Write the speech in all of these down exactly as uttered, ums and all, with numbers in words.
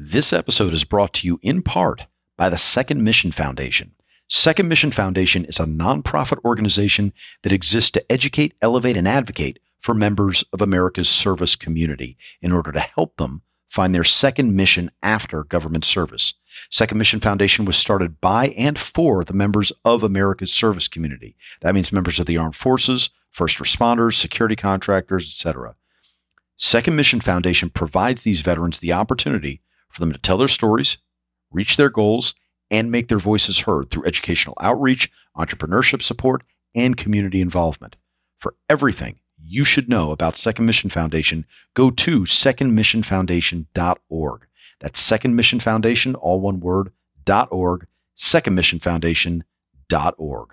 This episode is brought to you in part by the Second Mission Foundation. Second Mission Foundation is a nonprofit organization that exists to educate, elevate, and advocate for members of America's service community in order to help them find their second mission after government service. Second Mission Foundation was started by and for the members of America's service community. That means members of the armed forces, first responders, security contractors, et cetera. Second Mission Foundation provides these veterans the opportunity for them to tell their stories, reach their goals, and make their voices heard through educational outreach, entrepreneurship support, and community involvement. For everything you should know about Second Mission Foundation, go to second mission foundation dot org. That's second mission foundation, all one word, .org, second mission foundation dot org.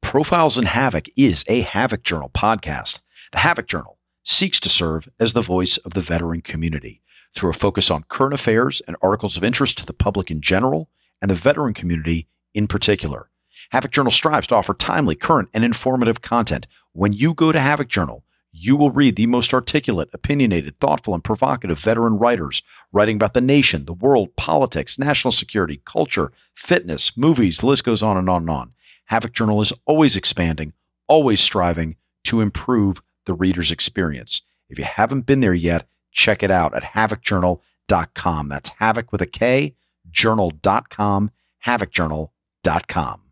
Profiles in Havoc is a Havoc Journal podcast. The Havoc Journal seeks to serve as the voice of the veteran community through a focus on current affairs and articles of interest to the public in general and the veteran community in particular. Havoc Journal strives to offer timely, current, and informative content. When you go to Havoc Journal, you will read the most articulate, opinionated, thoughtful, and provocative veteran writers writing about the nation, the world, politics, national security, culture, fitness, movies. The list goes on and on and on. Havoc Journal is always expanding, always striving to improve the reader's experience. If you haven't been there yet, check it out at havoc journal dot com. That's Havoc with a K, journal dot com, havoc journal dot com.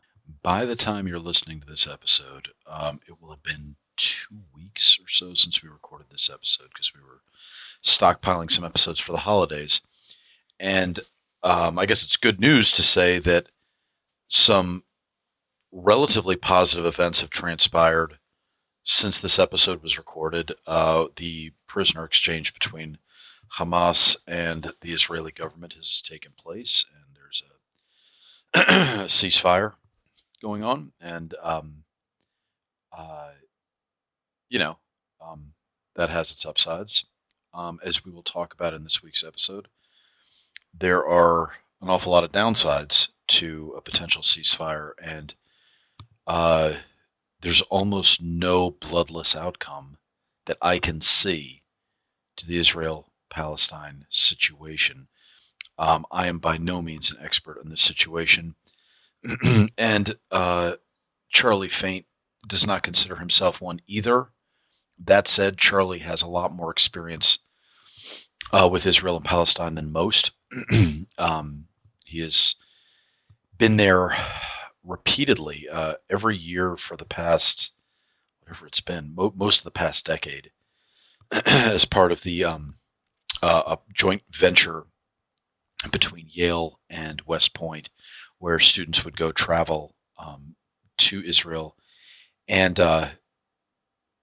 By the time you're listening to this episode, um, it will have been two weeks or so since we recorded this episode because we were stockpiling some episodes for the holidays. And um, I guess it's good news to say that some relatively positive events have transpired since this episode was recorded. Uh, the prisoner exchange between Hamas and the Israeli government has taken place, and there's a ceasefire going on. And, um, uh, you know, um, that has its upsides. Um, as we will talk about in this week's episode, there are an awful lot of downsides to a potential ceasefire, and uh, there's almost no bloodless outcome that I can see to the Israel-Palestine situation. Um, I am by no means an expert on this situation. and uh, Charlie Faint does not consider himself one either. That said, Charlie has a lot more experience uh, with Israel and Palestine than most. um, he has been there repeatedly uh, every year for the past, whatever it's been, mo- most of the past decade as part of the um, uh, a joint venture between Yale and West Point, where students would go travel um, to Israel and uh,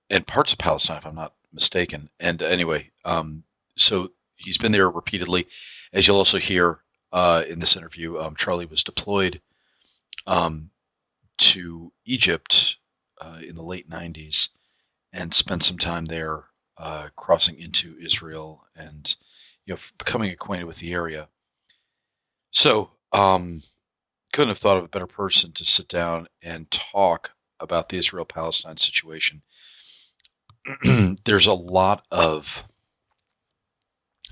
and parts of Palestine, if I'm not mistaken. And anyway, um, so he's been there repeatedly. As you'll also hear uh, in this interview, um, Charlie was deployed um, to Egypt uh, in the late nineties and spent some time there uh, crossing into Israel and, you know, becoming acquainted with the area. So, um, couldn't have thought of a better person to sit down and talk about the Israel-Palestine situation. There's a lot of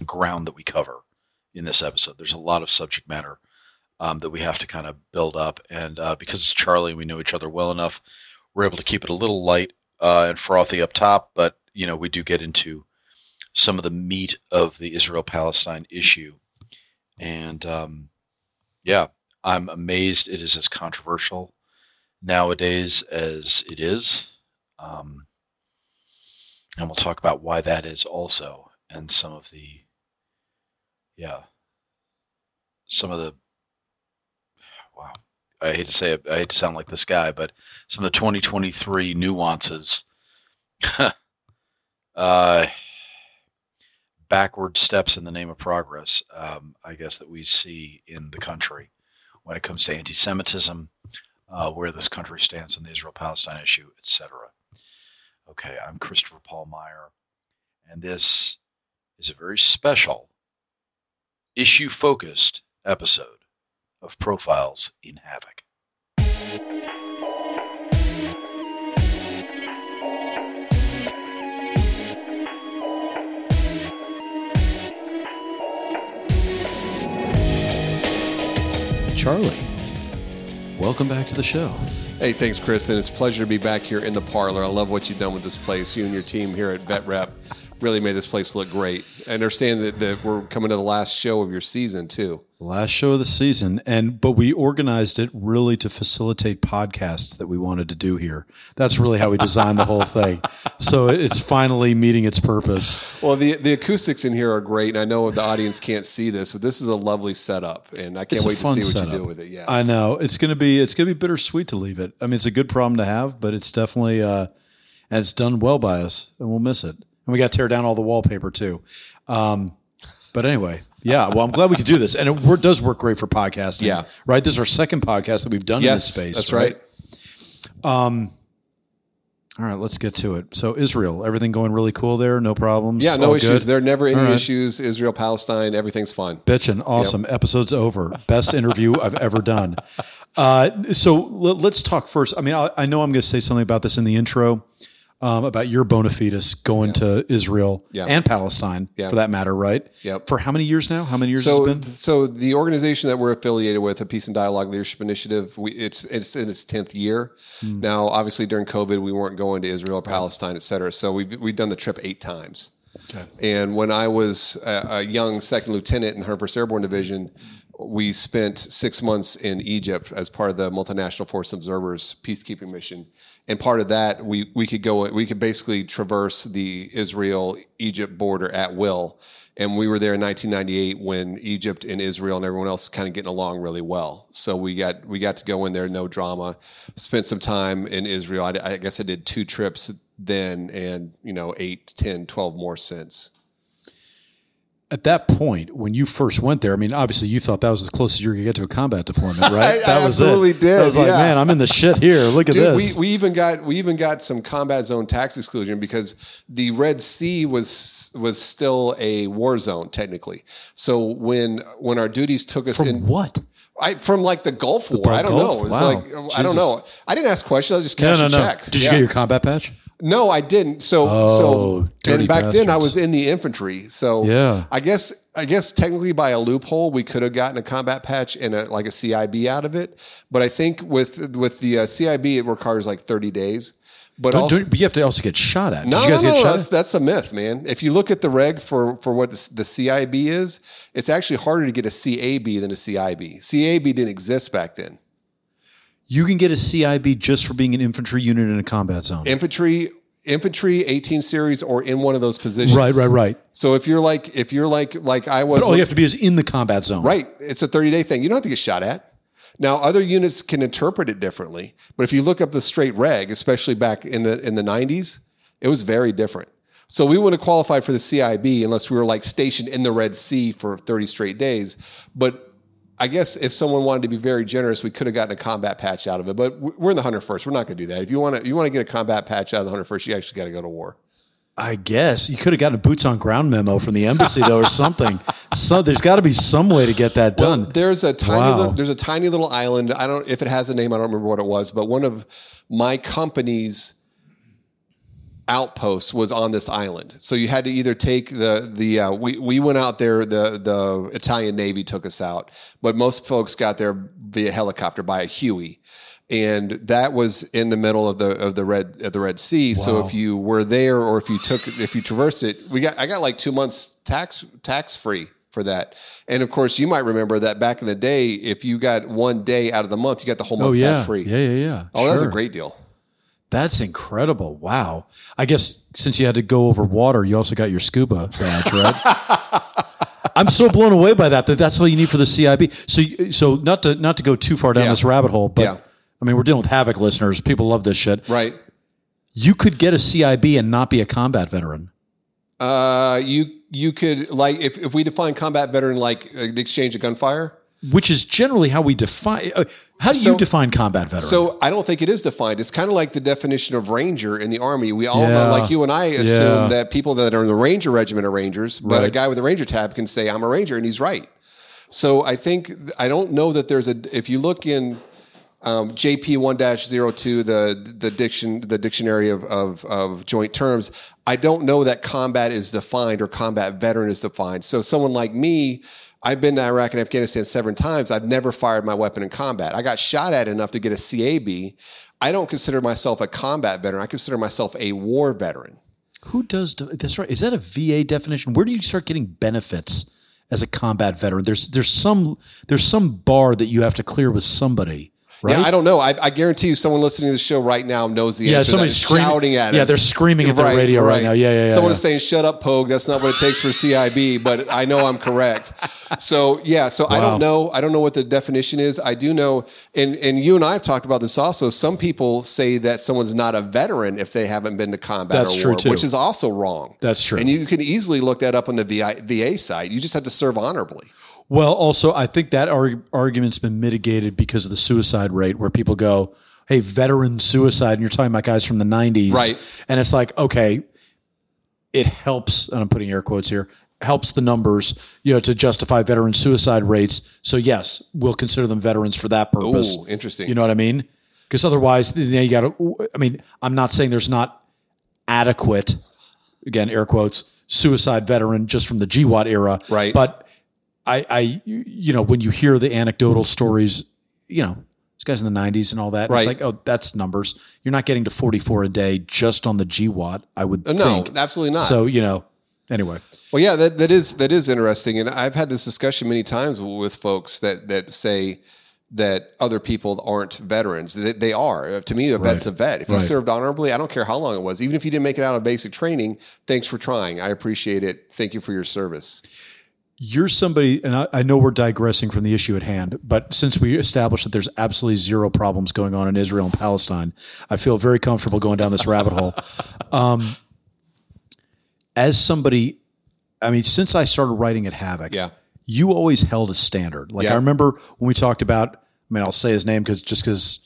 ground that we cover in this episode. There's a lot of subject matter um, that we have to kind of build up. And uh, because it's Charlie and we know each other well enough, we're able to keep it a little light uh, and frothy up top. But, you know, we do get into some of the meat of the Israel-Palestine issue. And, um, yeah. I'm amazed it is as controversial nowadays as it is. Um, and we'll talk about why that is also, and some of the, yeah, some of the, wow, I hate to say it, I hate to sound like this guy, but some of the twenty twenty-three nuances, uh, backward steps in the name of progress, um, I guess, that we see in the country when it comes to anti-Semitism, uh, where this country stands on the Israel-Palestine issue, et cetera. Okay, I'm Christopher Paul Meyer, and this is a very special, issue-focused episode of Profiles in Havoc. Charlie, welcome back to the show. Hey, thanks, Chris, and it's a pleasure to be back here in the parlor. I love what you've done with this place. You and your team here at Vet Rep really made this place look great. I understand that, that we're coming to the last show of your season, too. Last show of the season, and but we organized it really to facilitate podcasts that we wanted to do here. That's really how we designed the whole thing. So it's finally meeting its purpose. Well, the the acoustics in here are great, and I know the audience can't see this, but this is a lovely setup, and I can't it's wait to see what setup. you do with it. Yeah, I know it's gonna be it's gonna be bittersweet to leave it. I mean, it's a good problem to have, but it's definitely uh, and it's done well by us, and we'll miss it. And we got to tear down all the wallpaper too. Um, but anyway. Yeah, well, I'm glad we could do this, and it work, does work great for podcasting. Yeah, right. This is our second podcast that we've done yes, in this space. That's right. right. Um, all right, let's get to it. So, Israel, everything going really cool there? No problems. Yeah, no all issues. Good? There are never any right. issues. Israel, Palestine, everything's fine. Bitchin', awesome. Yep. Episode's over. Best interview I've ever done. Uh, so l- let's talk first. I mean, I, I know I'm going to say something about this in the intro. Um, about your bona fides going yeah. to Israel yeah. and Palestine, yeah. for that matter, right? Yep. For how many years now? How many years so, has it been? So the organization that we're affiliated with, the Peace and Dialogue Leadership Initiative, we, it's it's in its tenth year. Mm. Now, obviously, during COVID, we weren't going to Israel, Palestine, et cetera. So we've, we've done the trip eight times. Okay. And when I was a, a young second lieutenant in Harper's Airborne Division, we spent six months in Egypt as part of the Multinational Force Observers peacekeeping mission. And part of that, we, we could go, we could basically traverse the Israel-Egypt border at will. And we were there in nineteen ninety-eight when Egypt and Israel and everyone else kind of getting along really well. So we got we got to go in there, no drama. Spent some time in Israel. I, I guess I did two trips then, and you know, eight, ten, twelve more since. At that point, when you first went there, I mean, obviously you thought that was the closest you were going to get to a combat deployment, right? I, that I was absolutely it. did. I was yeah. like, man, I'm in the shit here. Look at Dude, this. We, we even got we even got some combat zone tax exclusion because the Red Sea was was still a war zone technically. So when when our duties took us From in what? I, from like the Gulf War, the I don't Gulf? know. It's wow. like Jesus. I don't know. I didn't ask questions. I was just cashing no, no, no. checks. Did you yeah. get your combat patch? No, I didn't. So, oh, so and back bastards. then I was in the infantry. So, yeah. I guess, I guess technically by a loophole we could have gotten a combat patch and a, like a C I B out of it. But I think with with the uh, C I B it requires like thirty days. But don't, also, don't, but you have to also get shot at. No, Did you guys no, get no, shot that's, at? that's a myth, man. If you look at the reg for, for what the, the C I B is, it's actually harder to get a C A B than a C I B. C A B didn't exist back then. You can get a C I B just for being an infantry unit in a combat zone. Infantry, infantry, eighteen series, or in one of those positions. Right, right, right. So if you're like, if you're like, like I was, but all with, you have to be is in the combat zone. Right. It's a thirty day thing. You don't have to get shot at. Now, other units can interpret it differently, but if you look up the straight reg, especially back in the in the nineties, it was very different. So we wouldn't have qualified for the C I B unless we were like stationed in the Red Sea for thirty straight days, but. I guess if someone wanted to be very generous, we could have gotten a combat patch out of it. But we're in the one hundred first. We're not going to do that. If you want to, you want to get a combat patch out of the one hundred first, you actually got to go to war. I guess you could have gotten a boots on ground memo from the embassy though, or something. So there's got to be some way to get that done. Well, there's a tiny, wow. little, there's a tiny little island. I don't if it has a name. I don't remember what it was, but one of my company's outposts was on this island. So you had to either take the, the, uh, we, we went out there, the, the Italian Navy took us out, but most folks got there via helicopter by a Huey. And that was in the middle of the, of the red, of the Red Sea. Wow. So if you were there or if you took, if you traversed it, we got, I got like two months tax, tax free for that. And of course you might remember that back in the day, if you got one day out of the month, you got the whole month oh, yeah. tax free. Yeah. Yeah. Yeah. Oh, sure. That was a great deal. That's incredible. Wow. I guess since you had to go over water, you also got your scuba badge, right? I'm so blown away by that, that that's all you need for the C I B. So so not to not to go too far down yeah. this rabbit hole, but yeah. I mean, we're dealing with Havoc listeners. People love this shit. Right. You could get a C I B and not be a combat veteran. Uh, you you could, like, if, if we define combat veteran like uh, the exchange of gunfire, which is generally how we define. Uh, how do so, you define combat veteran? So I don't think it is defined. It's kind of like the definition of ranger in the Army. We all yeah. know, like you and I assume yeah. that people that are in the Ranger Regiment are rangers, but right. a guy with a ranger tab can say, I'm a ranger, and he's right. So I think, I don't know that there's a, if you look in, Um, J P one dash zero two, the the diction the dictionary of, of of joint terms. I don't know that combat is defined or combat veteran is defined. So someone like me, I've been to Iraq and Afghanistan seven times. I've never fired my weapon in combat. I got shot at enough to get a C A B. I don't consider myself a combat veteran. I consider myself a war veteran. Who does that's right? Is that a V A definition? Where do you start getting benefits as a combat veteran? There's there's some there's some bar that you have to clear with somebody. Right? Yeah, I don't know. I, I guarantee you someone listening to the show right now knows the yeah, answer. Somebody's shouting at us. Yeah, they're screaming at the right, radio right. right now. Yeah, yeah, yeah. Someone's yeah. saying, shut up, Pogue. That's not what it takes for C I B, but I know I'm correct. So, yeah, so wow. I don't know. I don't know what the definition is. I do know, and, and you and I have talked about this also, some people say that someone's not a veteran if they haven't been to combat That's or true war, too. Which is also wrong. That's true. And you can easily look that up on the V A site. You just have to serve honorably. Well, also, I think that arg- argument's been mitigated because of the suicide rate where people go, hey, veteran suicide, and you're talking about guys from the nineties. Right. And it's like, okay, it helps, and I'm putting air quotes here, helps the numbers, you know, to justify veteran suicide rates. So, yes, we'll consider them veterans for that purpose. Oh, interesting. You know what I mean? Because otherwise, you know, you got to, I mean, I'm not saying there's not adequate, again, air quotes, suicide veteran just from the G W A T era. Right. But I, I, you know, when you hear the anecdotal stories, you know, these guys in the nineties and all that, right. It's like, oh, that's numbers. You're not getting to forty-four a day just on the G W A T, I would no, think. No, absolutely not. So, you know, anyway. Well, yeah, that, that is that is interesting. And I've had this discussion many times with folks that, that say that other people aren't veterans. They, they are. To me, a right. vet's a vet. If right. you served honorably, I don't care how long it was. Even if you didn't make it out of basic training, thanks for trying. I appreciate it. Thank you for your service. You're somebody, and I, I know we're digressing from the issue at hand, but since we established that there's absolutely zero problems going on in Israel and Palestine, I feel very comfortable going down this rabbit hole. Um, as somebody, I mean, since I started writing at Havoc, yeah. you always held a standard. Like yeah. I remember when we talked about, I mean, I'll say his name because just because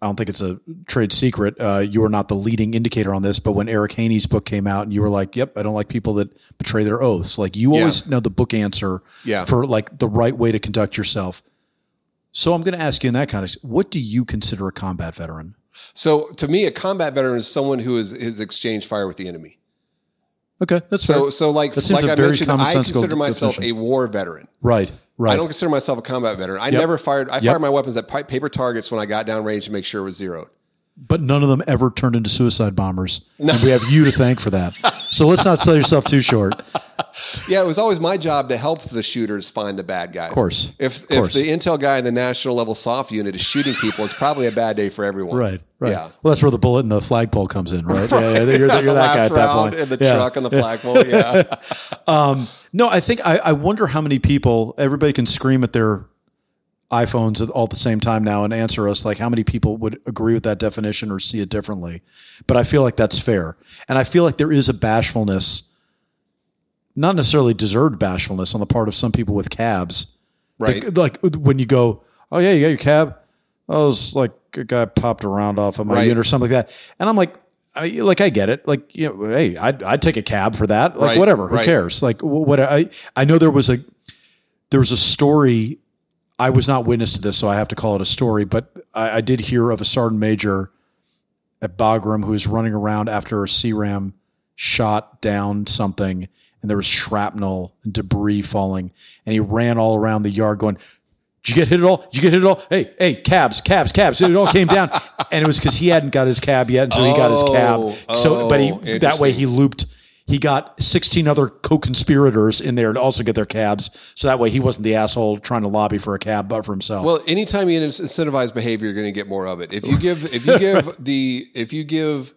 I don't think it's a trade secret. Uh, you are not the leading indicator on this, but when Eric Haney's book came out and you were like, yep, I don't like people that betray their oaths. Like you yeah. always know the book answer yeah. for like the right way to conduct yourself. So I'm going to ask you in that context, what do you consider a combat veteran? So to me, a combat veteran is someone who has, has exchanged fire with the enemy. Okay. That's so, fair. So like, like I mentioned, I consider myself definition. a war veteran. Right. Right. I don't consider myself a combat veteran. I yep. never fired. I yep. fired my weapons at paper targets when I got downrange to make sure it was zeroed. But none of them ever turned into suicide bombers. No. And we have you to thank for that. So let's not sell yourself too short. Yeah, it was always my job to help the shooters find the bad guys. Of course. If of course. if the intel guy in the national level soft unit is shooting people, it's probably a bad day for everyone. Right. Right. Yeah. Well, that's where the bullet and the flagpole comes in, right? right. Yeah, yeah. You're, you're that guy at that point. In the yeah. truck and the flagpole. Yeah. um, no, I think I, I wonder how many people. Everybody can scream at their iPhones at all the same time now and answer us like how many people would agree with that definition or see it differently. But I feel like that's fair, and I feel like there is a bashfulness. Not necessarily deserved bashfulness on the part of some people with cabs. Right. They, like when you go, oh yeah, you got your cab. Oh, I was like a guy popped a round off of my right. unit or something like that. And I'm like, I, like I get it. Like, you know, hey, I'd, I'd take a cab for that. Like right. whatever, who right. cares? Like what I, I know there was a, there was a story. I was not witness to this, so I have to call it a story, but I, I did hear of a sergeant major at Bagram who was running around after a C RAM shot down something. And there was shrapnel and debris falling. And he ran all around the yard going, did you get hit at all? Did you get hit at all? Hey, hey, cabs, cabs, cabs. It all came down. And it was because he hadn't got his cab yet. And so oh, he got his cab. So, oh, but he, that way he looped. He got sixteen other co-conspirators in there to also get their cabs. So that way he wasn't the asshole trying to lobby for a cab, but for himself. Well, anytime you incentivize behavior, you're going to get more of it. If you give, if you give the, if you give,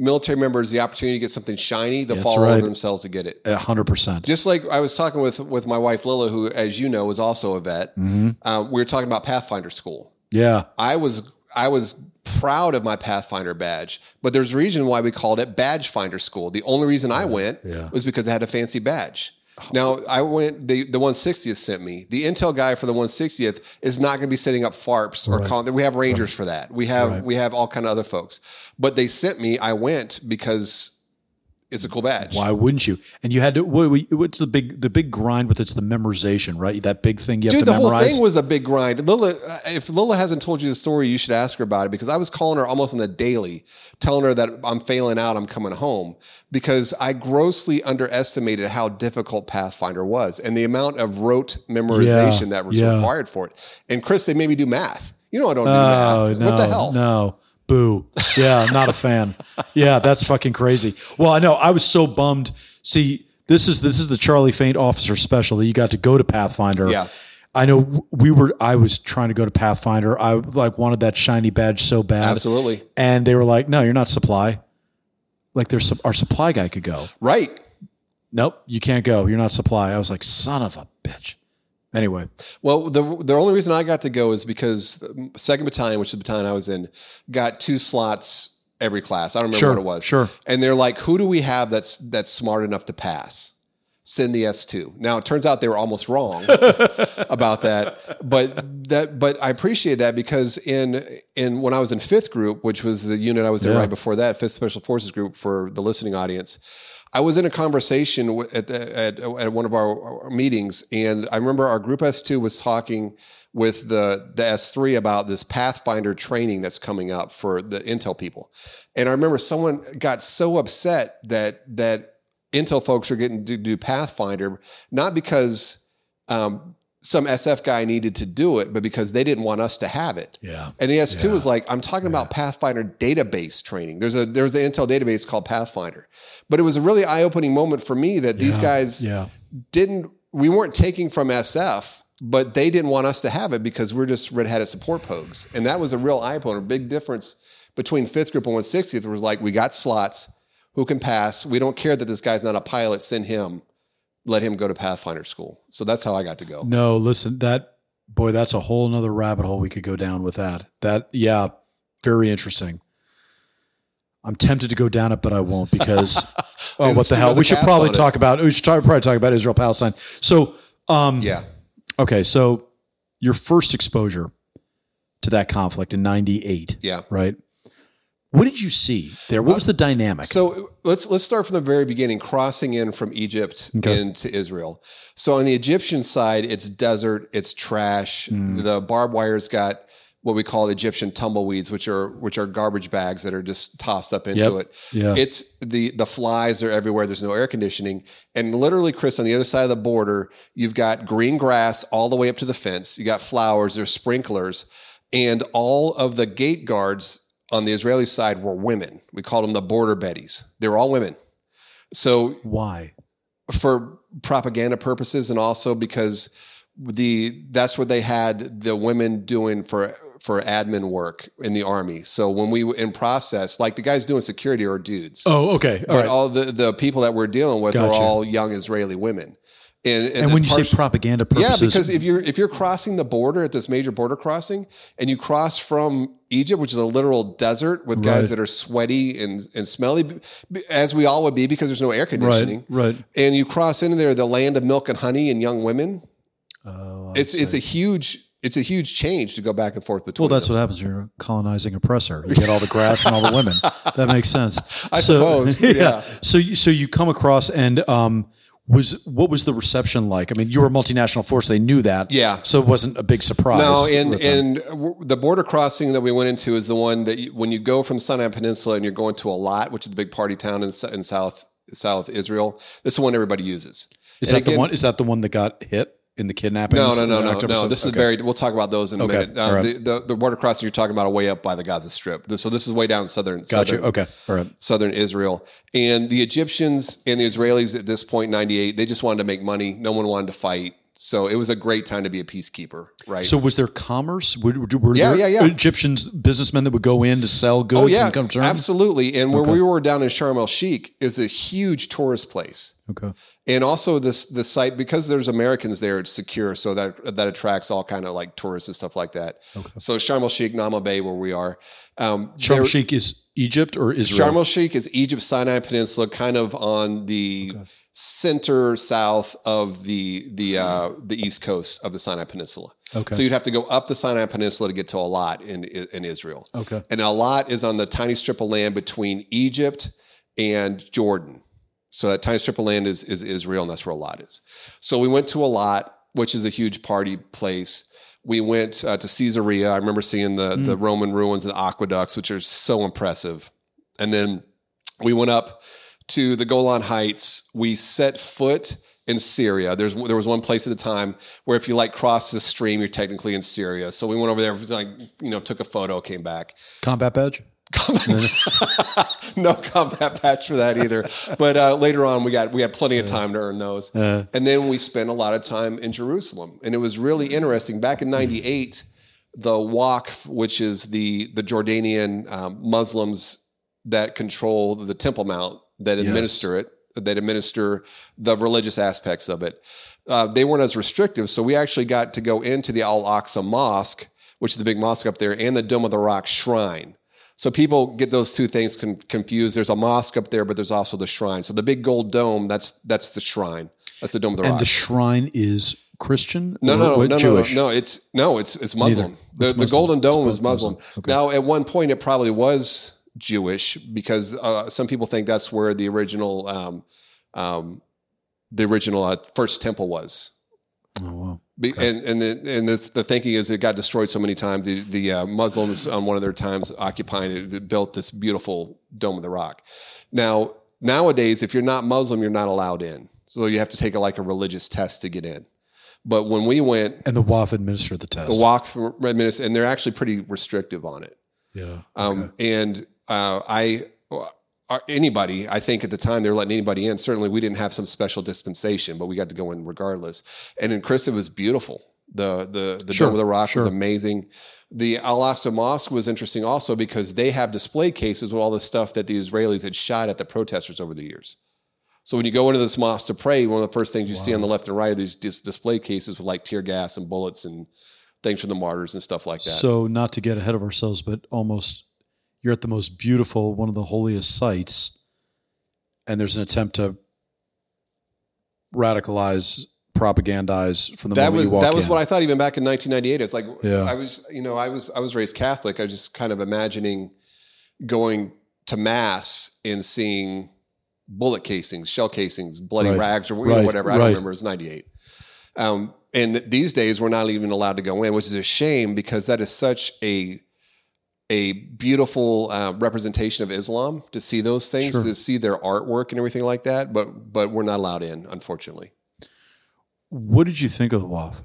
military members the opportunity to get something shiny, they'll That's fall right. over themselves to get it. A hundred percent. Just like I was talking with, with my wife, Lila, who, as you know, is also a vet. Mm-hmm. Uh, we were talking about Pathfinder school. Yeah. I was, I was proud of my Pathfinder badge, but there's a reason why we called it Badge Finder School. The only reason I went yeah. was because I had a fancy badge. Oh. Now I went, the, the one sixtieth sent me, the intel guy for the one sixtieth is not going to be setting up FARPs or right. calling, we have Rangers right. for that. We have, right. we have all kind of other folks, but they sent me, I went because It's a cool badge. Why wouldn't you? And you had to. What, what's the big the big grind with? It's the memorization, right? That big thing you have Dude, to memorize. Dude, the whole thing was a big grind. Lila, if Lila hasn't told you the story, you should ask her about it, because I was calling her almost on the daily, telling her that I'm failing out, I'm coming home, because I grossly underestimated how difficult Pathfinder was and the amount of rote memorization yeah, that was yeah. required for it. And Chris, they made me do math. You know I don't do oh, math. No, what the hell? No. Boo. Yeah, not a fan. Yeah, that's fucking crazy. Well, I know. I was so bummed. See, this is this is the Charlie Faint officer special that you got to go to Pathfinder. Yeah. I know we were I was trying to go to Pathfinder. I like wanted that shiny badge so bad. Absolutely. And they were like, "No, you're not supply." Like there's some, our supply guy could go. Right. Nope, you can't go. You're not supply. I was like, "Son of a bitch." Anyway, well, the the only reason I got to go is because Second Battalion, which is the battalion I was in, got two slots every class. I don't remember sure, what it was. Sure. And they're like, who do we have that's that's smart enough to pass? Send the S two. Now, it turns out they were almost wrong about that. But that, but I appreciate that, because in in when I was in fifth Group, which was the unit I was in yeah. right before that, fifth Special Forces Group for the listening audience, I was in a conversation at, the, at at one of our, our meetings, and I remember our Group S two was talking with the, the S three about this Pathfinder training that's coming up for the Intel people. And I remember someone got so upset that that Intel folks are getting to do Pathfinder, not because um, some S F guy needed to do it, but because they didn't want us to have it. Yeah. And the S two yeah. was like, I'm talking yeah. about Pathfinder database training. There's a there's the Intel database called Pathfinder. But it was a really eye-opening moment for me that yeah. these guys yeah. didn't, we weren't taking from S F, but they didn't want us to have it because we're just redheaded support pogues. And that was a real eye-opener. Big difference between fifth Group and one sixtieth was like, we got slots, who can pass? We don't care that this guy's not a pilot, send him. Let him go to Pathfinder school. So that's how I got to go. No, listen, that boy, that's a whole nother rabbit hole we could go down with that. That, yeah, very interesting. I'm tempted to go down it, but I won't, because oh, what the hell? We should probably talk about. We should probably talk about Israel Palestine. So, um, yeah, okay. So your first exposure to that conflict in ninety-eight, yeah, right. What did you see there? What was the dynamic? So let's let's start from the very beginning, crossing in from Egypt okay. into Israel. So on the Egyptian side, it's desert, it's trash. Mm. The barbed wire's got what we call Egyptian tumbleweeds, which are which are garbage bags that are just tossed up into yep. it. Yeah. It's the the flies are everywhere. There's no air conditioning. And literally, Chris, on the other side of the border, you've got green grass all the way up to the fence. You got flowers, there's sprinklers, and all of the gate guards on the Israeli side were women. We called them the border betties. They were all women. So why? For propaganda purposes, and also because the that's what they had the women doing for for admin work in the army. So when we were in process, like the guys doing security are dudes. Oh, okay. All but right. all the, the people that we're dealing with gotcha. Are all young Israeli women. And, and, and when you part- say propaganda purposes, yeah, because if you're if you're crossing the border at this major border crossing, and you cross from Egypt, which is a literal desert with guys right. that are sweaty and, and smelly, as we all would be, because there's no air conditioning, right? right. And you cross into there, the land of milk and honey and young women. Oh, I it's see. it's a huge. It's a huge change to go back and forth between. Well, that's them. What happens. You're a colonizing oppressor. You get all the grass and all the women. That makes sense. I so, suppose. Yeah. yeah. So you so you come across and. Um, Was what was the reception like? I mean, you were a multinational force; they knew that, yeah. So it wasn't a big surprise. No, and and the border crossing that we went into is the one that you, when you go from Sinai Peninsula and you're going to Eilat, which is the big party town in, in South South Israel. This is the one everybody uses. Is and that again, the one? Is that the one that got hit in the kidnappings? No, no, no, no, October, no. So, this okay. is very. We'll talk about those in a okay. minute. Uh, right. the, the the border crossing you're talking about are way up by the Gaza Strip. So this is way down southern. Got southern, you. Okay. All right. Southern Israel. And the Egyptians and the Israelis at this point, ninety-eight, they just wanted to make money. No one wanted to fight. So it was a great time to be a peacekeeper, right? So was there commerce? Were, were yeah, there yeah, yeah. Egyptians, businessmen that would go in to sell goods oh, yeah, and come to terms? Absolutely. And where okay. we were down in Sharm el-Sheikh is a huge tourist place. Okay. And also this the site, because there's Americans there, it's secure. So that that attracts all kind of like tourists and stuff like that. Okay. So Sharm el-Sheikh, Nama Bay, where we are. Um, Sharm el-Sheikh is Egypt or Israel? Sharm el-Sheikh is Egypt, Sinai Peninsula, kind of on the... Okay. center south of the the uh, the east coast of the Sinai Peninsula. Okay. So you'd have to go up the Sinai Peninsula to get to Eilat in in Israel. Okay. And Eilat is on the tiny strip of land between Egypt and Jordan. So that tiny strip of land is, is Israel, and that's where Eilat is. So we went to Eilat, which is a huge party place. We went uh, to Caesarea. I remember seeing the, mm. the Roman ruins and aqueducts, which are so impressive. And then we went up to the Golan Heights. We set foot in Syria. There's There was one place at the time where if you like cross the stream, you're technically in Syria. So we went over there, like, you know, took a photo, came back. Combat badge? Combat. No combat patch for that either. But uh, later on, we got we had plenty of time to earn those. Uh, and then we spent a lot of time in Jerusalem. And it was really interesting. Back in ninety-eight, the Waqf, which is the, the Jordanian um, Muslims that control the Temple Mount, that administer yes. it, that administer the religious aspects of it, uh, they weren't as restrictive. So we actually got to go into the Al-Aqsa Mosque, which is the big mosque up there, and the Dome of the Rock shrine. So people get those two things con- confused. There's a mosque up there, but there's also the shrine. So the big gold dome, that's that's the shrine. That's the Dome of the Rock. And the shrine is Christian? No, no, no, no, Jewish? no, no. It's no, it's it's Muslim. It's the, Muslim. The golden dome was Muslim. Muslim. Okay. Now, at one point, it probably was Jewish because uh, some people think that's where the original, um, um, the original uh, first temple was. Oh wow! Okay. And and the, and this, the thinking is it got destroyed so many times. The, the uh, Muslims on one of their times occupying it, it built this beautiful Dome of the Rock. Now nowadays, if you're not Muslim, you're not allowed in. So you have to take a, like a religious test to get in. But when we went, and the Waqf administered the test. The Waqf administered, and they're actually pretty restrictive on it. Yeah. Okay. Um. And uh, I. Anybody, I think at the time they were letting anybody in. Certainly we didn't have some special dispensation, but we got to go in regardless. And in Christopher, it was beautiful. The the, the sure, Dome of the Rock sure. was amazing. The Al-Aqsa Mosque was interesting also because they have display cases with all the stuff that the Israelis had shot at the protesters over the years. So when you go into this mosque to pray, one of the first things you wow. see on the left and right are these dis- display cases with like tear gas and bullets and things from the martyrs and stuff like that. So not to get ahead of ourselves, but almost... You're at the most beautiful, one of the holiest sites, and there's an attempt to radicalize, propagandize from the that moment was, you walk in. That was in. What I thought even back in nineteen ninety-eight. It's like yeah. I was, you know, I was I was raised Catholic. I was just kind of imagining going to mass and seeing bullet casings, shell casings, bloody right. rags, or you right. know, whatever. I right. don't remember. It was ninety-eight. Um, and these days, we're not even allowed to go in, which is a shame because that is such a a beautiful uh, representation of Islam to see those things, sure. to see their artwork and everything like that. But, but we're not allowed in, unfortunately. What did you think of the Waqf?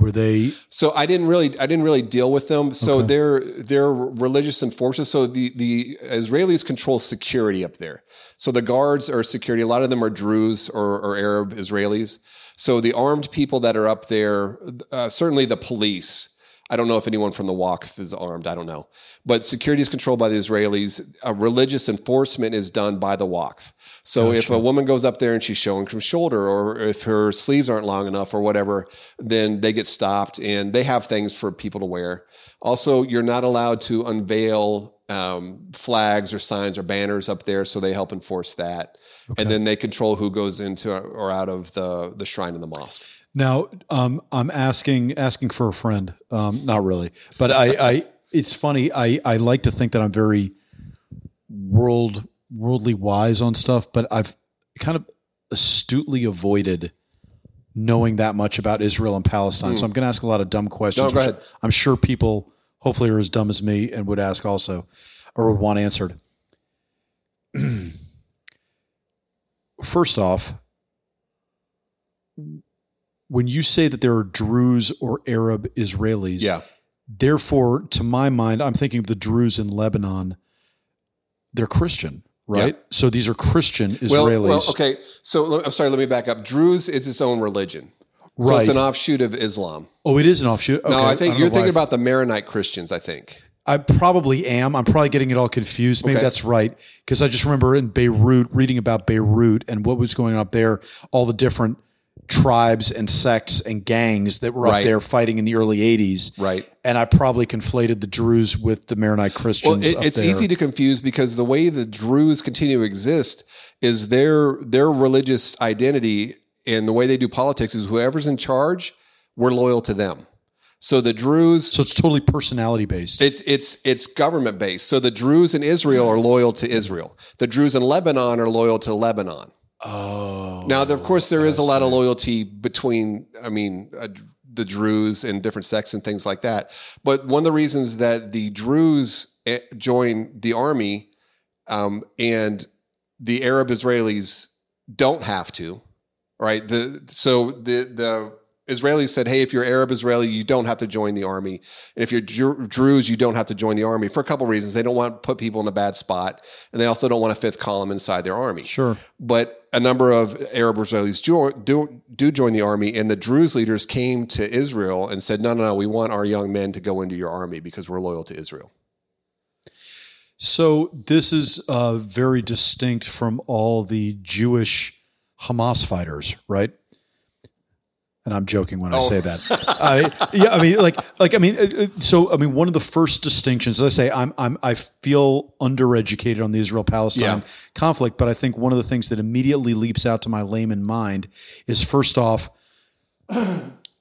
Were they, so I didn't really, I didn't really deal with them. So okay. they're, they're religious enforcers. So the, the Israelis control security up there. So the guards are security. A lot of them are Druze or, or Arab Israelis. So the armed people that are up there, uh, certainly the police, I don't know if anyone from the Waqf is armed. I don't know. But security is controlled by the Israelis. A religious enforcement is done by the Waqf. So gotcha. If a woman goes up there and she's showing some shoulder or if her sleeves aren't long enough or whatever, then they get stopped and they have things for people to wear. Also, you're not allowed to unveil um, flags or signs or banners up there, so they help enforce that. Okay. And then they control who goes into or out of the, the shrine and the mosque. Now, um, I'm asking asking for a friend. Um, not really, but I, I it's funny. I, I like to think that I'm very world worldly wise on stuff, but I've kind of astutely avoided knowing that much about Israel and Palestine. Mm. So I'm going to ask a lot of dumb questions. No, go ahead. I'm sure people hopefully are as dumb as me and would ask also or would want answered. First off, when you say that there are Druze or Arab Israelis, yeah. therefore, to my mind, I'm thinking of the Druze in Lebanon. They're Christian, right? Yeah. So these are Christian Israelis. Well, well, okay. So I'm sorry, let me back up. Druze is its own religion. Right. So it's an offshoot of Islam. Oh, it is an offshoot? Okay. No, I think I you're thinking I've... about the Maronite Christians, I think. I probably am. I'm probably getting it all confused. Maybe okay. that's right. Because I just remember in Beirut, reading about Beirut and what was going on up there, all the different tribes and sects and gangs that were right. up there fighting in the early eighties. Right. And I probably conflated the Druze with the Maronite Christians. Well, it, up it's there. Easy to confuse because the way the Druze continue to exist is their, their religious identity and the way they do politics is whoever's in charge, we're loyal to them. So the Druze... So it's totally personality-based. It's it's it's government-based. So the Druze in Israel are loyal to Israel. The Druze in Lebanon are loyal to Lebanon. Oh. Now, there, of course, there is a lot of loyalty between, I mean, uh, the Druze and different sects and things like that. But one of the reasons that the Druze joined the army um, and the Arab Israelis don't have to, right? The so the the Israelis said, hey, if you're Arab Israeli, you don't have to join the army. And if you're Dru- Druze, you don't have to join the army for a couple of reasons. They don't want to put people in a bad spot, and they also don't want a fifth column inside their army. Sure. But a number of Arab Israelis do, do, do join the army, and the Druze leaders came to Israel and said, no, no, no, we want our young men to go into your army because we're loyal to Israel. So this is uh, very distinct from all the Jewish Hamas fighters, right? And I'm joking when I oh. say that. I, yeah, I mean, like, like, I mean, so, I mean, one of the first distinctions, as I say, I'm, I'm, I feel undereducated on the Israel-Palestine yeah. conflict, but I think one of the things that immediately leaps out to my layman mind is, first off,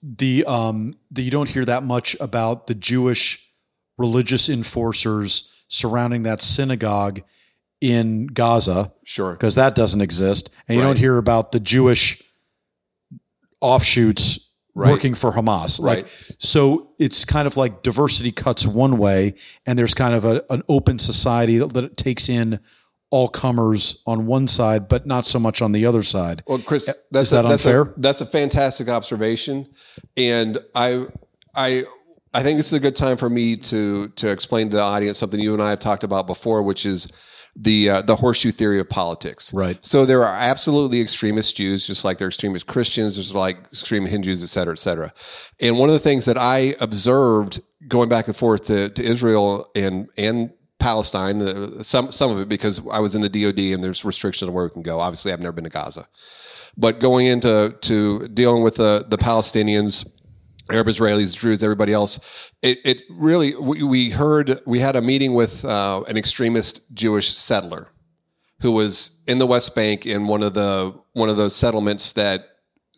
the, um, the you don't hear that much about the Jewish religious enforcers surrounding that synagogue in Gaza, sure, because that doesn't exist, and you right. don't hear about the Jewish offshoots right. working for Hamas. Right. Like, so it's kind of like diversity cuts one way, and there's kind of a, an open society that, that takes in all comers on one side, but not so much on the other side. Well, Chris, that's Is that a, that's unfair? A, that's a fantastic observation. And I, I, I think this is a good time for me to, to explain to the audience something you and I have talked about before, which is the uh, the horseshoe theory of politics. Right. So there are absolutely extremist Jews, just like there are extremist Christians, just like extreme Hindus, et cetera, et cetera. And one of the things that I observed going back and forth to, to Israel and and Palestine, uh, some some of it because I was in the D O D and there's restrictions on where we can go. Obviously, I've never been to Gaza. But going into to dealing with the, the Palestinians, Arab Israelis, Druze, everybody else. It, it really, we, we heard, we had a meeting with uh, an extremist Jewish settler who was in the West Bank in one of the one of those settlements that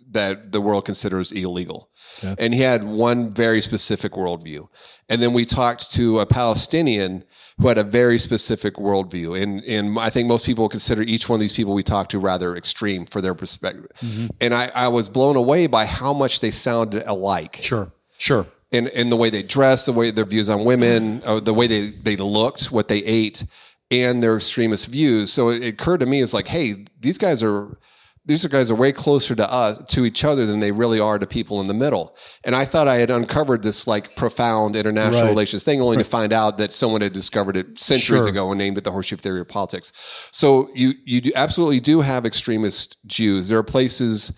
that the world considers illegal. Yeah. And he had one very specific worldview. And then we talked to a Palestinian who had a very specific worldview. And, and I think most people consider each one of these people we talked to rather extreme for their perspective. Mm-hmm. And I, I was blown away by how much they sounded alike. Sure, sure. And, and the way they dressed, the way their views on women, uh, the way they, they looked, what they ate, and their extremist views. So it, it occurred to me, it's like, hey, these guys are... These guys are way closer to us, to each other than they really are to people in the middle. And I thought I had uncovered this like profound international right. relations thing, only right. to find out that someone had discovered it centuries sure. ago and named it the horseshoe theory of politics. So you you do, absolutely do have extremist Jews. There are places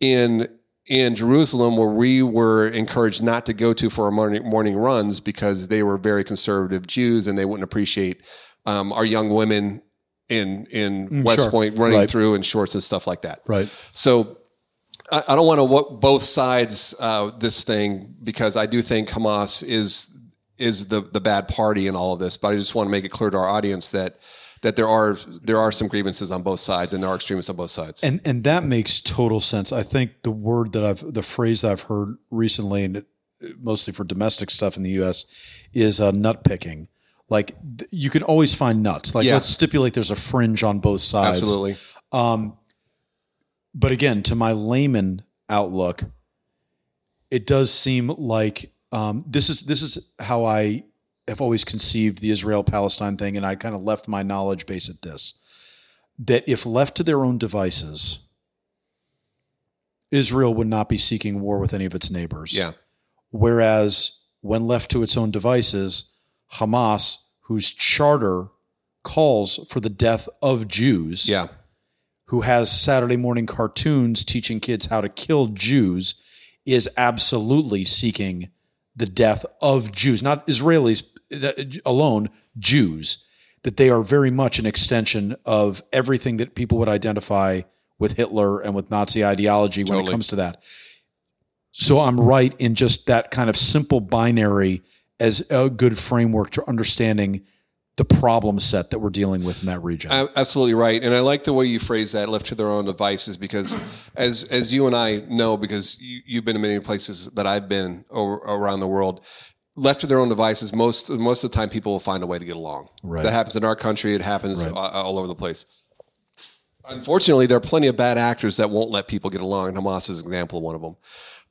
in in Jerusalem where we were encouraged not to go to for our morning, morning runs because they were very conservative Jews and they wouldn't appreciate um, our young women in in West sure. Point running right. through in shorts and stuff like that. Right. So I, I don't want to walk both sides uh, this thing because I do think Hamas is is the the bad party in all of this. But I just want to make it clear to our audience that that there are there are some grievances on both sides and there are extremists on both sides. And and that makes total sense. I think the word that I've the phrase that I've heard recently, and mostly for domestic stuff in the U S, is uh, nut picking. Like you can always find nuts. Like yeah. let's stipulate there's a fringe on both sides. Absolutely. Um, but again, to my layman outlook, it does seem like um, this is this is how I have always conceived the Israel-Palestine thing, and I kind of left my knowledge base at this: that if left to their own devices, Israel would not be seeking war with any of its neighbors. Yeah. Whereas when left to its own devices, Hamas, whose charter calls for the death of Jews, yeah. who has Saturday morning cartoons teaching kids how to kill Jews, is absolutely seeking the death of Jews, not Israelis alone, Jews, that they are very much an extension of everything that people would identify with Hitler and with Nazi ideology totally. When it comes to that. So I'm right in just that kind of simple binary as a good framework to understanding the problem set that we're dealing with in that region. Absolutely right. And I like the way you phrase that, left to their own devices, because as as you and I know, because you, you've been in many places that I've been over, around the world, left to their own devices, most most of the time people will find a way to get along. Right. That happens in our country. It happens right. all, all over the place. unfortunately, there are plenty of bad actors that won't let people get along. And Hamas is an example of one of them.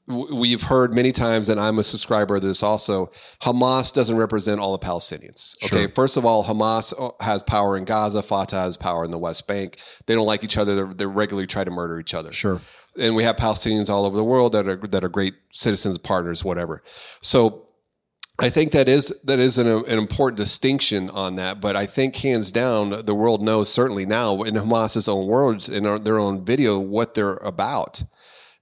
We've heard many times, and I'm a subscriber of this also, Hamas doesn't represent all the Palestinians. Okay, sure. First of all, Hamas has power in Gaza. Fatah has power in the West Bank. They don't like each other. They're, they regularly try to murder each other. Sure. And we have Palestinians all over the world that are that are great citizens, partners, whatever. So I think that is that is an, an important distinction on that. But I think hands down, the world knows certainly now in Hamas's own words, in our, their own video, what they're about.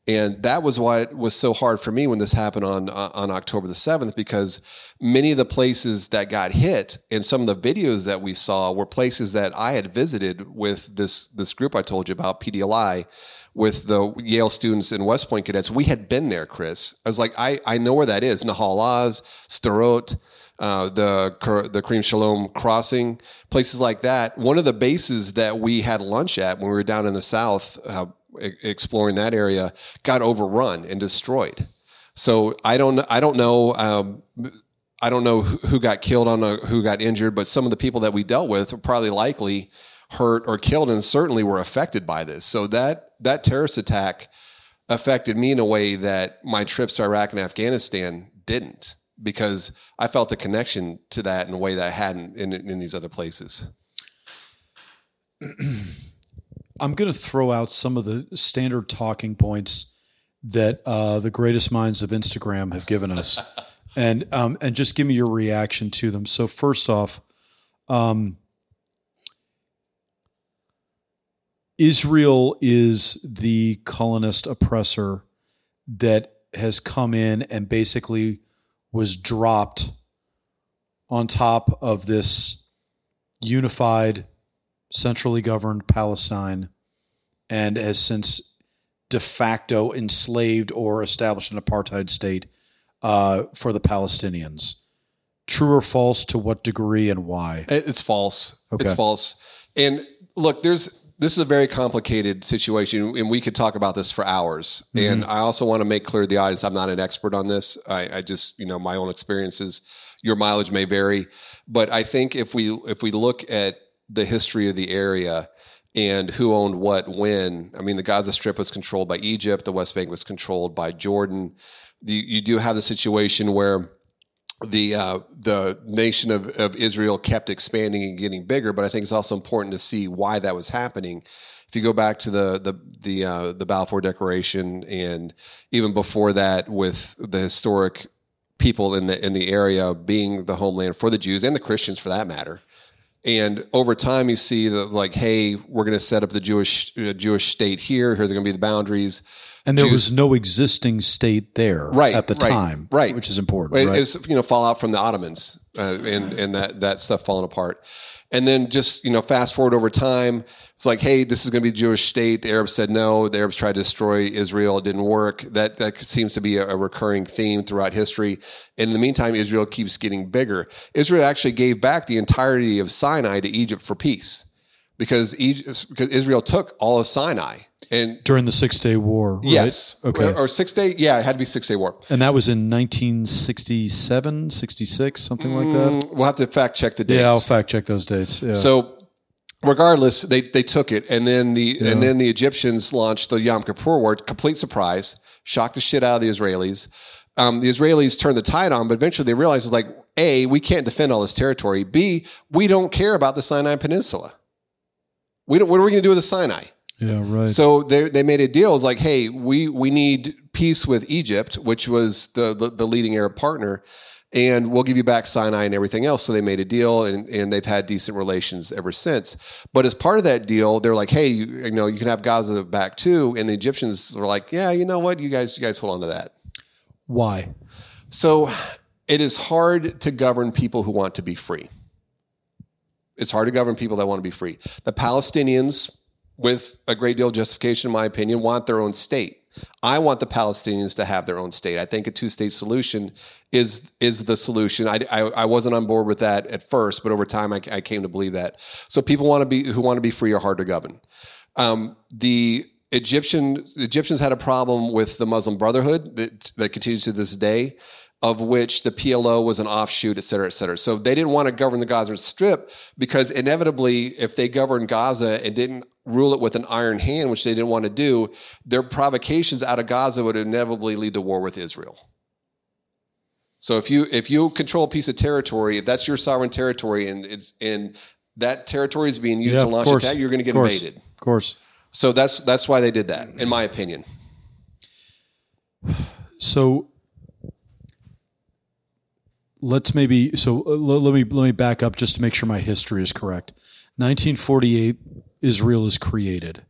And that was why it was so hard for me when this happened on uh, on October the seventh, because many of the places that got hit and some of the videos that we saw were places that I had visited with this this group I told you about, P D L I, with the Yale students and West Point cadets. We had been there, Chris. I was like, I, I know where that is. Nahal Oz, Sderot, uh, the, the Karim Shalom Crossing, places like that. One of the bases that we had lunch at when we were down in the South, uh, exploring that area, got overrun and destroyed. So I don't, I don't know, um, I don't know who got killed, I don't know who got injured, but some of the people that we dealt with were probably likely hurt or killed, and certainly were affected by this. So that that terrorist attack affected me in a way that my trips to Iraq and Afghanistan didn't, because I felt a connection to that in a way that I hadn't in, in these other places. I'm going to throw out some of the standard talking points that uh, the greatest minds of Instagram have given us, and um, and just give me your reaction to them. So first off, um, Israel is the colonist oppressor that has come in and basically was dropped on top of this unified, centrally governed Palestine, and has since de facto enslaved or established an apartheid state uh, for the Palestinians. True or false? To what degree and why? It's false. Okay. It's false. And look, there's this is a very complicated situation, and we could talk about this for hours. Mm-hmm. And I also want to make clear to the audience, I'm not an expert on this. I, I just, you know, my own experiences. Your mileage may vary, but I think if we if we look at the history of the area and who owned what when. I mean, the Gaza Strip was controlled by Egypt. The West Bank was controlled by Jordan. The, you do have the situation where the uh, the nation of, of Israel kept expanding and getting bigger, but I think it's also important to see why that was happening. If you go back to the the the, uh, the Balfour Declaration, and even before that with the historic people in the in the area being the homeland for the Jews and the Christians for that matter. And over time, you see that, like, hey, we're going to set up the Jewish uh, Jewish state here. Here are going to be the boundaries. And there Jews. was no existing state there right, at the right, time, right? Which is important. It, right? It's, you know, fallout from the Ottomans uh, and and that that stuff falling apart. And then just, you know, fast forward over time, it's like, hey, this is going to be the Jewish state. The Arabs said no. The Arabs tried to destroy Israel. It didn't work. That that seems to be a, a recurring theme throughout history. And in the meantime, Israel keeps getting bigger. Israel actually gave back the entirety of Sinai to Egypt for peace, because Egypt, because Israel took all of Sinai. And during the Six-Day War, right? Yes. Okay. Or, or Six-Day, yeah, it had to be Six-Day War. And that was in nineteen sixty-seven, sixty-six, something like that? Mm, we'll have to fact-check the dates. Yeah, I'll fact-check those dates. Yeah. So regardless, they, they took it, and then the yeah. and then the Egyptians launched the Yom Kippur War, complete surprise, shocked the shit out of the Israelis. Um, the Israelis turned the tide on, but eventually they realized, like, A, we can't defend all this territory. B, we don't care about the Sinai Peninsula. We don't, what are we going to do with the Sinai? Yeah, right. So they they made a deal. It's like, hey, we we need peace with Egypt, which was the, the the leading Arab partner, and we'll give you back Sinai and everything else. So they made a deal, and, and they've had decent relations ever since. But as part of that deal, they're like, hey, you, you know, you can have Gaza back too. And the Egyptians were like, yeah, you know what, you guys you guys hold on to that. Why? So it is hard to govern people who want to be free. It's hard to govern people that want to be free. The Palestinians, with a great deal of justification, in my opinion, want their own state. I want the Palestinians to have their own state. I think a two-state solution is is the solution. I, I, I wasn't on board with that at first, but over time I, I came to believe that. So people want to be who want to be free are hard to govern. Um, the Egyptian Egyptians had a problem with the Muslim Brotherhood that, that continues to this day. of which the P L O was an offshoot, et cetera, et cetera. So they didn't want to govern the Gaza Strip because inevitably, if they governed Gaza and didn't rule it with an iron hand, which they didn't want to do, their provocations out of Gaza would inevitably lead to war with Israel. So if you if you control a piece of territory, if that's your sovereign territory and it's, and that territory is being used yeah, to launch an attack, you're going to get of invaded. Of course. So that's that's why they did that, in my opinion. So let's maybe so uh, let me let me back up just to make sure my history is correct. nineteen forty-eight, Israel is created.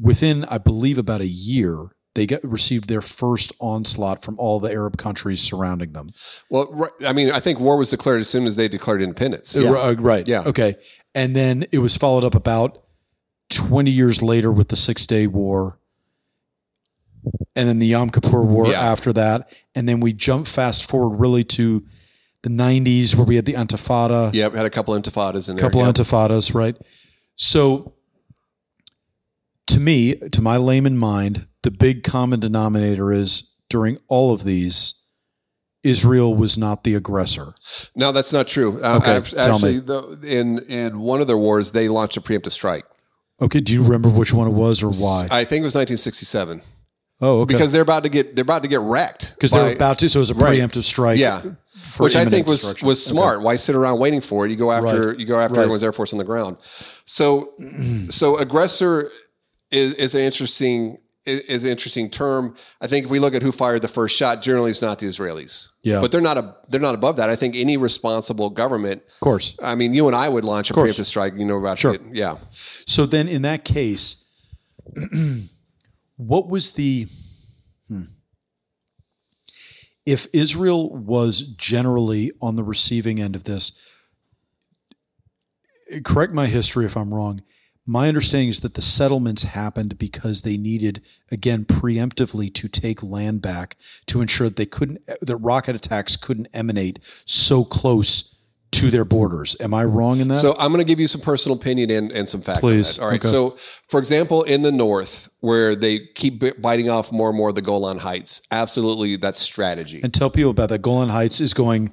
Within, I believe, about a year, they got, received their first onslaught from all the Arab countries surrounding them. Well, right, I mean, I think war was declared as soon as they declared independence. Yeah. Uh, right. Yeah. Okay. And then it was followed up about twenty years later with the Six-Day War, and then the Yom Kippur War yeah. after that. And then we jump fast forward really to the nineties where we had the Intifada. Yeah, we had a couple Intifadas in there. A couple yep. Intifadas, right? So to me, to my layman mind, the big common denominator is during all of these, Israel was not the aggressor. No, that's not true. Uh, okay, actually, tell me. The, in, in one of their wars, they launched a preemptive strike. Okay, do you remember which one it was or why? I think it was nineteen sixty-seven. Oh, okay. Because they're about to get they're about to get wrecked. Because they're about to, so it was a preemptive right. strike. Yeah, which I think was was smart. Okay. Why sit around waiting for it? You go after right. you go after right. everyone's air force on the ground. So, so aggressor is, is an interesting is an interesting term. I think if we look at who fired the first shot, generally it's not the Israelis. Yeah, but they're not a they're not above that. I think any responsible government, of course. I mean, you and I would launch a preemptive strike. You know about sure. it. Yeah. So then, in that case. What was the, hmm, if Israel was generally on the receiving end of this, correct my history if I'm wrong, my understanding is that the settlements happened because they needed, again, preemptively to take land back to ensure that they couldn't, that rocket attacks couldn't emanate so close to their borders. Am I wrong in that? So I'm going to give you some personal opinion and, and some facts. Please. On that. All right. Okay. So for example, in the north where they keep biting off more and more of the Golan Heights, absolutely. That's strategy. And tell people about that. Golan Heights is going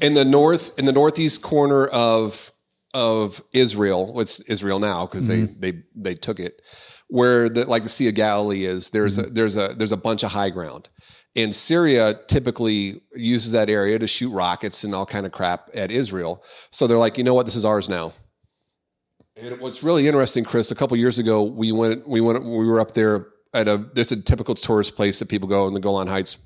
in the north, in the northeast corner of, of Israel. It's Israel now because mm-hmm. they, they, they took it where the, like the Sea of Galilee is, there's mm-hmm. a, there's a, there's a bunch of high ground. And Syria typically uses that area to shoot rockets and all kind of crap at Israel. So they're like, you know what? This is ours now. And what's really interesting, Chris, a couple years ago, we went, we went, we were up there at a, there's a typical tourist place that people go in the Golan Heights.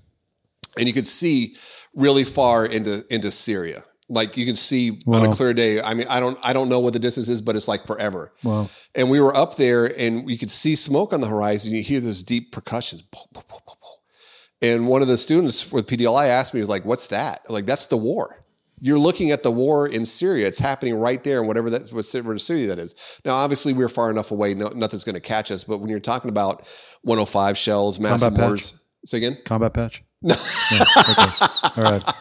And you could see really far into, into Syria. Like you can see wow. on a clear day. I mean, I don't, I don't know what the distance is, but it's like forever. Wow. And we were up there and you could see smoke on the horizon. You hear this deep percussion. And one of the students with P D L I asked me, he was like, what's that? I'm like, that's the war. You're looking at the war in Syria. It's happening right there in whatever that, whatever Syria that is. Now, obviously, we're far enough away. No, nothing's going to catch us. But when you're talking about one oh five shells, massive wars. Say again? Combat patch? No. Yeah, okay. All right.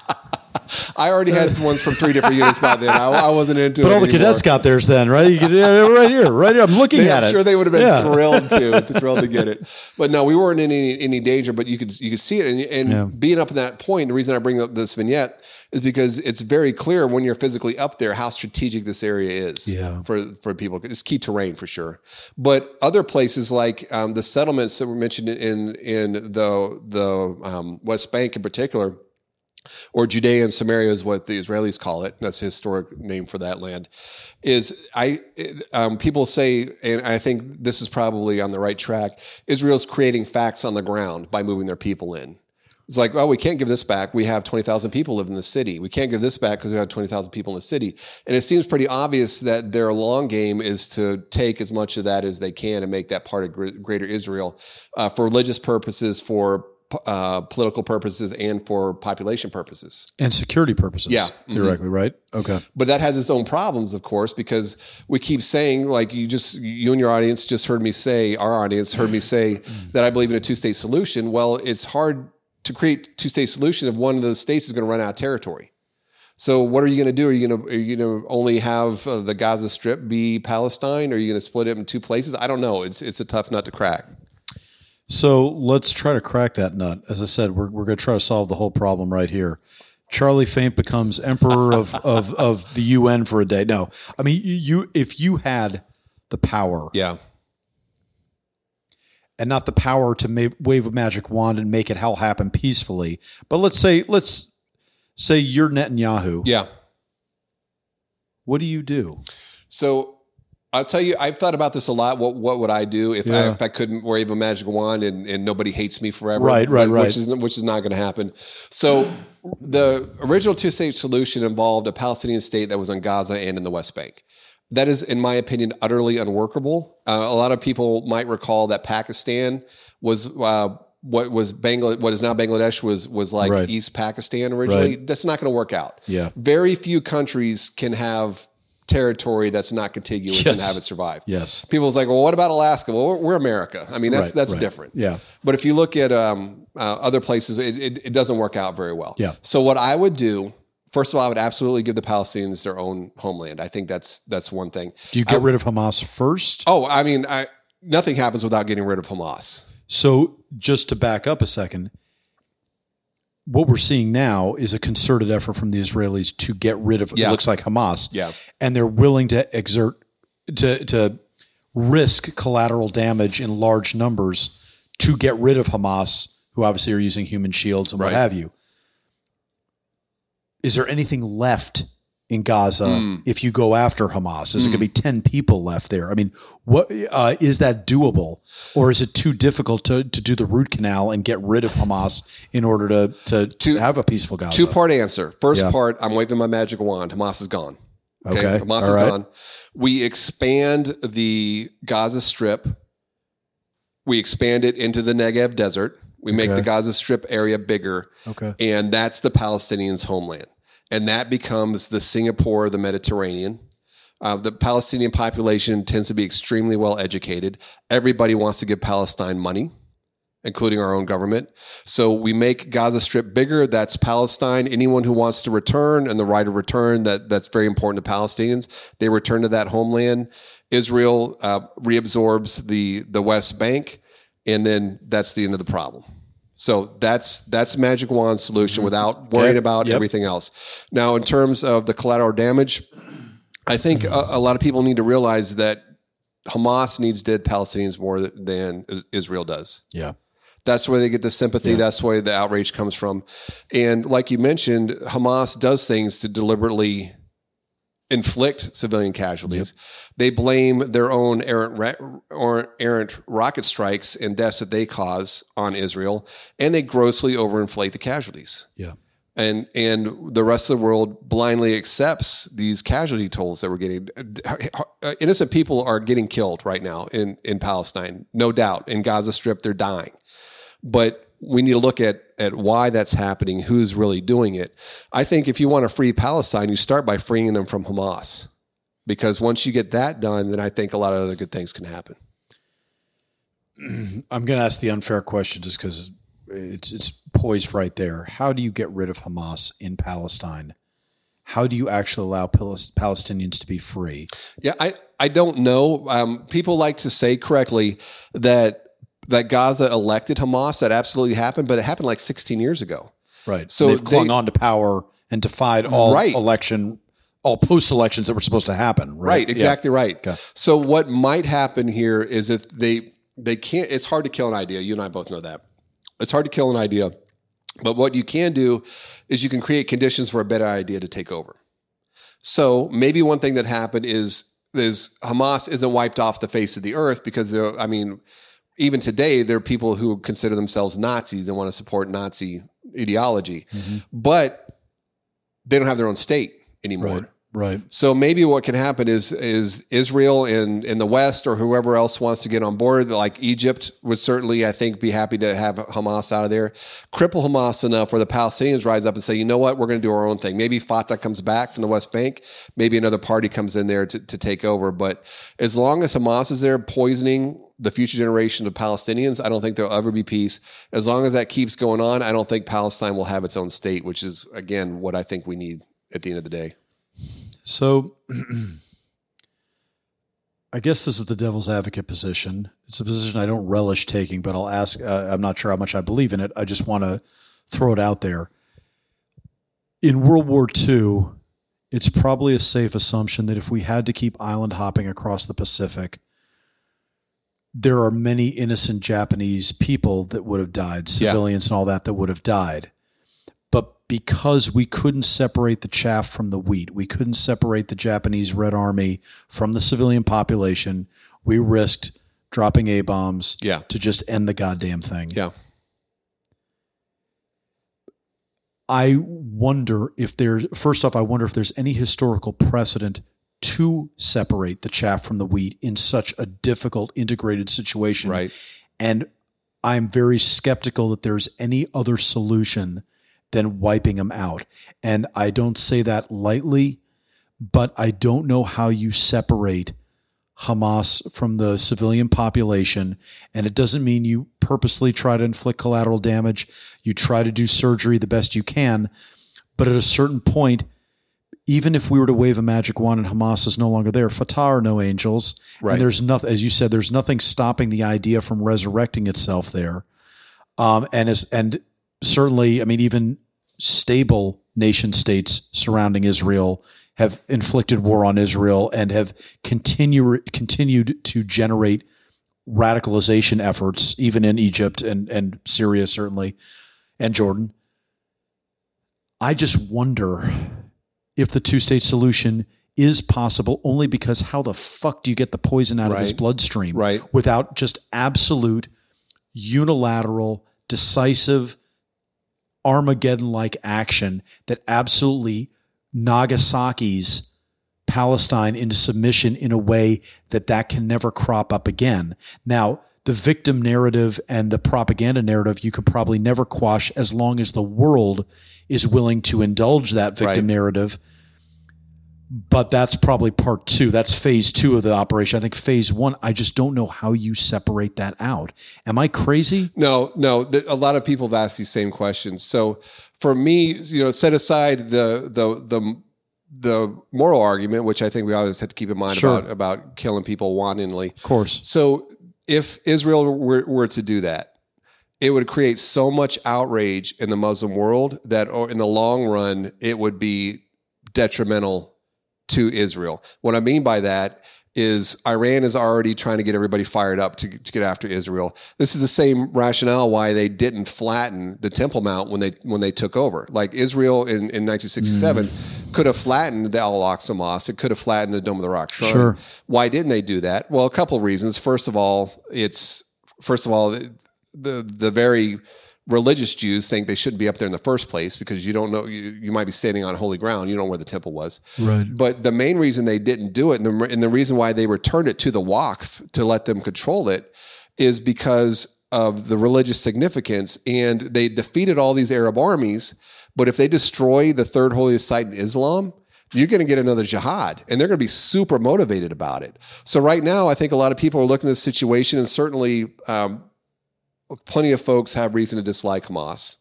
I already had ones from three different units by then. I, I wasn't into but it But all the anymore. Cadets got theirs then, right? You could, right here, right here. I'm looking they, at I'm it. I'm sure they would have been yeah. thrilled to, thrilled to get it. But no, we weren't in any, any danger, but you could you could see it. And, and yeah. being up at that point, the reason I bring up this vignette is because it's very clear when you're physically up there how strategic this area is yeah. for, for people. It's key terrain for sure. But other places like um, the settlements that were mentioned in, in the, the um, West Bank in particular, or Judea and Samaria is what the Israelis call it. That's a historic name for that land. Is I um, people say, and I think this is probably on the right track, Israel's creating facts on the ground by moving their people in. It's like, well, we can't give this back. We have twenty thousand people live in the city. We can't give this back because we have twenty thousand people in the city. And it seems pretty obvious that their long game is to take as much of that as they can and make that part of greater Israel uh, for religious purposes, for Uh, political purposes and for population purposes and security purposes. Yeah, theoretically, mm-hmm. right? Okay, but that has its own problems, of course, because we keep saying, like you just, you and your audience just heard me say, our audience heard me say that I believe in a two-state solution. Well, it's hard to create two-state solution if one of the states is going to run out of territory. So, what are you going to do? Are you going to, are you going to only have uh, the Gaza Strip be Palestine? Or are you going to split it in two places? I don't know. It's it's a tough nut to crack. So let's try to crack that nut. As I said, we're we're going to try to solve the whole problem right here. Charlie Faint becomes emperor of, of, of the U N for a day. No, I mean, you if you had the power, yeah, and not the power to ma- wave a magic wand and make it all happen peacefully. But let's say let's say you're Netanyahu. Yeah. What do you do? So I'll tell you, I've thought about this a lot. What what would I do if, yeah. I, if I couldn't wave a magic wand and, and nobody hates me forever? Right, right, right. Which is, which is not going to happen. So the original two-state solution involved a Palestinian state that was in Gaza and in the West Bank. That is, in my opinion, utterly unworkable. Uh, a lot of people might recall that Pakistan was uh, what was Bangla- what is now Bangladesh was was like right. East Pakistan originally. Right. That's not going to work out. Yeah. Very few countries can have territory that's not contiguous yes. and have it survive. Yes. People's like, well, what about Alaska? Well, we're, we're America. I mean, that's right, that's right. different. Yeah. But if you look at um, uh, other places, it, it it doesn't work out very well. Yeah. So what I would do. First of all, I would absolutely give the Palestinians their own homeland. I think that's that's one thing. Do you get um, rid of Hamas first? Oh, I mean, I, nothing happens without getting rid of Hamas. So just to back up a second, what we're seeing now is a concerted effort from the Israelis to get rid of, yeah. it looks like Hamas. Yeah. And they're willing to exert, to, to risk collateral damage in large numbers to get rid of Hamas, who obviously are using human shields and what right. have you. Is there anything left in Gaza mm. if you go after Hamas? Is mm. it going to be ten people left there? I mean, what uh, is that doable, or is it too difficult to, to do the root canal and get rid of Hamas in order to to, two, to have a peaceful Gaza? Two part answer. First yeah. part, I'm waving my magic wand. Hamas is gone. Okay, okay. Hamas All is right. gone. We expand the Gaza Strip. We expand it into the Negev Desert. We make okay. the Gaza Strip area bigger, okay. and that's the Palestinians' homeland. And that becomes the Singapore of the Mediterranean. Uh, the Palestinian population tends to be extremely well-educated. Everybody wants to give Palestine money, including our own government. So we make Gaza Strip bigger. That's Palestine. Anyone who wants to return and the right of return, that that's very important to Palestinians. They return to that homeland. Israel uh, reabsorbs the, the West Bank. And then that's the end of the problem. So that's that's magic wand solution without worrying okay. about yep. everything else. Now, in terms of the collateral damage, I think a, a lot of people need to realize that Hamas needs dead Palestinians more than Israel does. Yeah. That's where they get the sympathy. Yeah. That's where the outrage comes from. And like you mentioned, Hamas does things to deliberately inflict civilian casualties. Yep. They blame their own errant ra- or errant rocket strikes and deaths that they cause on Israel, and they grossly overinflate the casualties. Yeah, and and the rest of the world blindly accepts these casualty tolls that we're getting. Innocent people are getting killed right now in in Palestine, no doubt. In Gaza Strip, they're dying, but we need to look at at why that's happening, who's really doing it. I think if you want to free Palestine, you start by freeing them from Hamas, because once you get that done, then I think a lot of other good things can happen. I'm going to ask the unfair question just because it's, it's poised right there. How do you get rid of Hamas in Palestine? How do you actually allow Pal- Palestinians to be free? Yeah, I, I don't know. Um, people like to say correctly that that Gaza elected Hamas. That absolutely happened, but it happened like sixteen years ago. Right. So they've clung they, on to power and defied all right. election, all post-elections that were supposed to happen. Right. right exactly yeah. right. Okay. So what might happen here is if they, they can't, it's hard to kill an idea. You and I both know that. It's hard to kill an idea, but what you can do is you can create conditions for a better idea to take over. So maybe one thing that happened is, is Hamas isn't wiped off the face of the earth, because I mean, even today, there are people who consider themselves Nazis and want to support Nazi ideology, mm-hmm. but they don't have their own state anymore. Right, right. So maybe what can happen is is Israel and, and the West, or whoever else wants to get on board, like Egypt would certainly, I think, be happy to have Hamas out of there, cripple Hamas enough where the Palestinians rise up and say, you know what, we're going to do our own thing. Maybe Fatah comes back from the West Bank. Maybe another party comes in there to, to take over. But as long as Hamas is there poisoning the future generation of Palestinians, I don't think there'll ever be peace. As long as that keeps going on, I don't think Palestine will have its own state, which is, again, what I think we need at the end of the day. So I guess this is the devil's advocate position. It's a position I don't relish taking, but I'll ask, uh, I'm not sure how much I believe in it. I just want to throw it out there. In World War Two, it's probably a safe assumption that if we had to keep island hopping across the Pacific, there are many innocent Japanese people that would have died, civilians yeah. and all that, that would have died. But because we couldn't separate the chaff from the wheat, we couldn't separate the Japanese Red Army from the civilian population, we risked dropping A-bombs yeah. to just end the goddamn thing. Yeah. I wonder if there's, first off, I wonder if there's any historical precedent to separate the chaff from the wheat in such a difficult integrated situation. Right. And I'm very skeptical that there's any other solution than wiping them out. And I don't say that lightly, but I don't know how you separate Hamas from the civilian population. And it doesn't mean you purposely try to inflict collateral damage. You try to do surgery the best you can. But at a certain point, even if we were to wave a magic wand and Hamas is no longer there, Fatah are no angels. Right. And there's nothing, as you said, there's nothing stopping the idea from resurrecting itself there. Um, and as, and certainly, I mean, even stable nation states surrounding Israel have inflicted war on Israel and have continue, continued to generate radicalization efforts, even in Egypt and, and Syria, certainly, and Jordan. I just wonder if the two-state solution is possible only because how the fuck do you get the poison out right. of this bloodstream right. without just absolute, unilateral, decisive, Armageddon-like action that absolutely Nagasaki's Palestine into submission in a way that that can never crop up again. Now, the victim narrative and the propaganda narrative you can probably never quash as long as the world is willing to indulge that victim right. narrative. But that's probably part two. That's phase two of the operation. I think phase one, I just don't know how you separate that out. Am I crazy? No, no. A lot of people have asked these same questions. So for me, you know, set aside the the the the moral argument, which I think we always have to keep in mind sure. about, about killing people wantonly. Of course. So if Israel were, were to do that, it would create so much outrage in the Muslim world that or in the long run, it would be detrimental to Israel. What I mean by that is Iran is already trying to get everybody fired up to, to get after Israel. This is the same rationale why they didn't flatten the Temple Mount when they when they took over. Like Israel in, in nineteen sixty-seven mm. could have flattened the Al-Aqsa Mosque. It could have flattened the Dome of the Rock. Sure. sure. Why didn't they do that? Well, a couple of reasons. First of all, it's first of all the the, the very religious Jews think they shouldn't be up there in the first place because you don't know, you, you might be standing on holy ground. You don't know where the temple was. Right. But the main reason they didn't do it and the, and the reason why they returned it to the Waqf to let them control it is because of the religious significance. And they defeated all these Arab armies. But if they destroy the third holiest site in Islam, you're going to get another jihad and they're going to be super motivated about it. So right now, I think a lot of people are looking at this situation and certainly, um, plenty of folks have reason to dislike Hamas,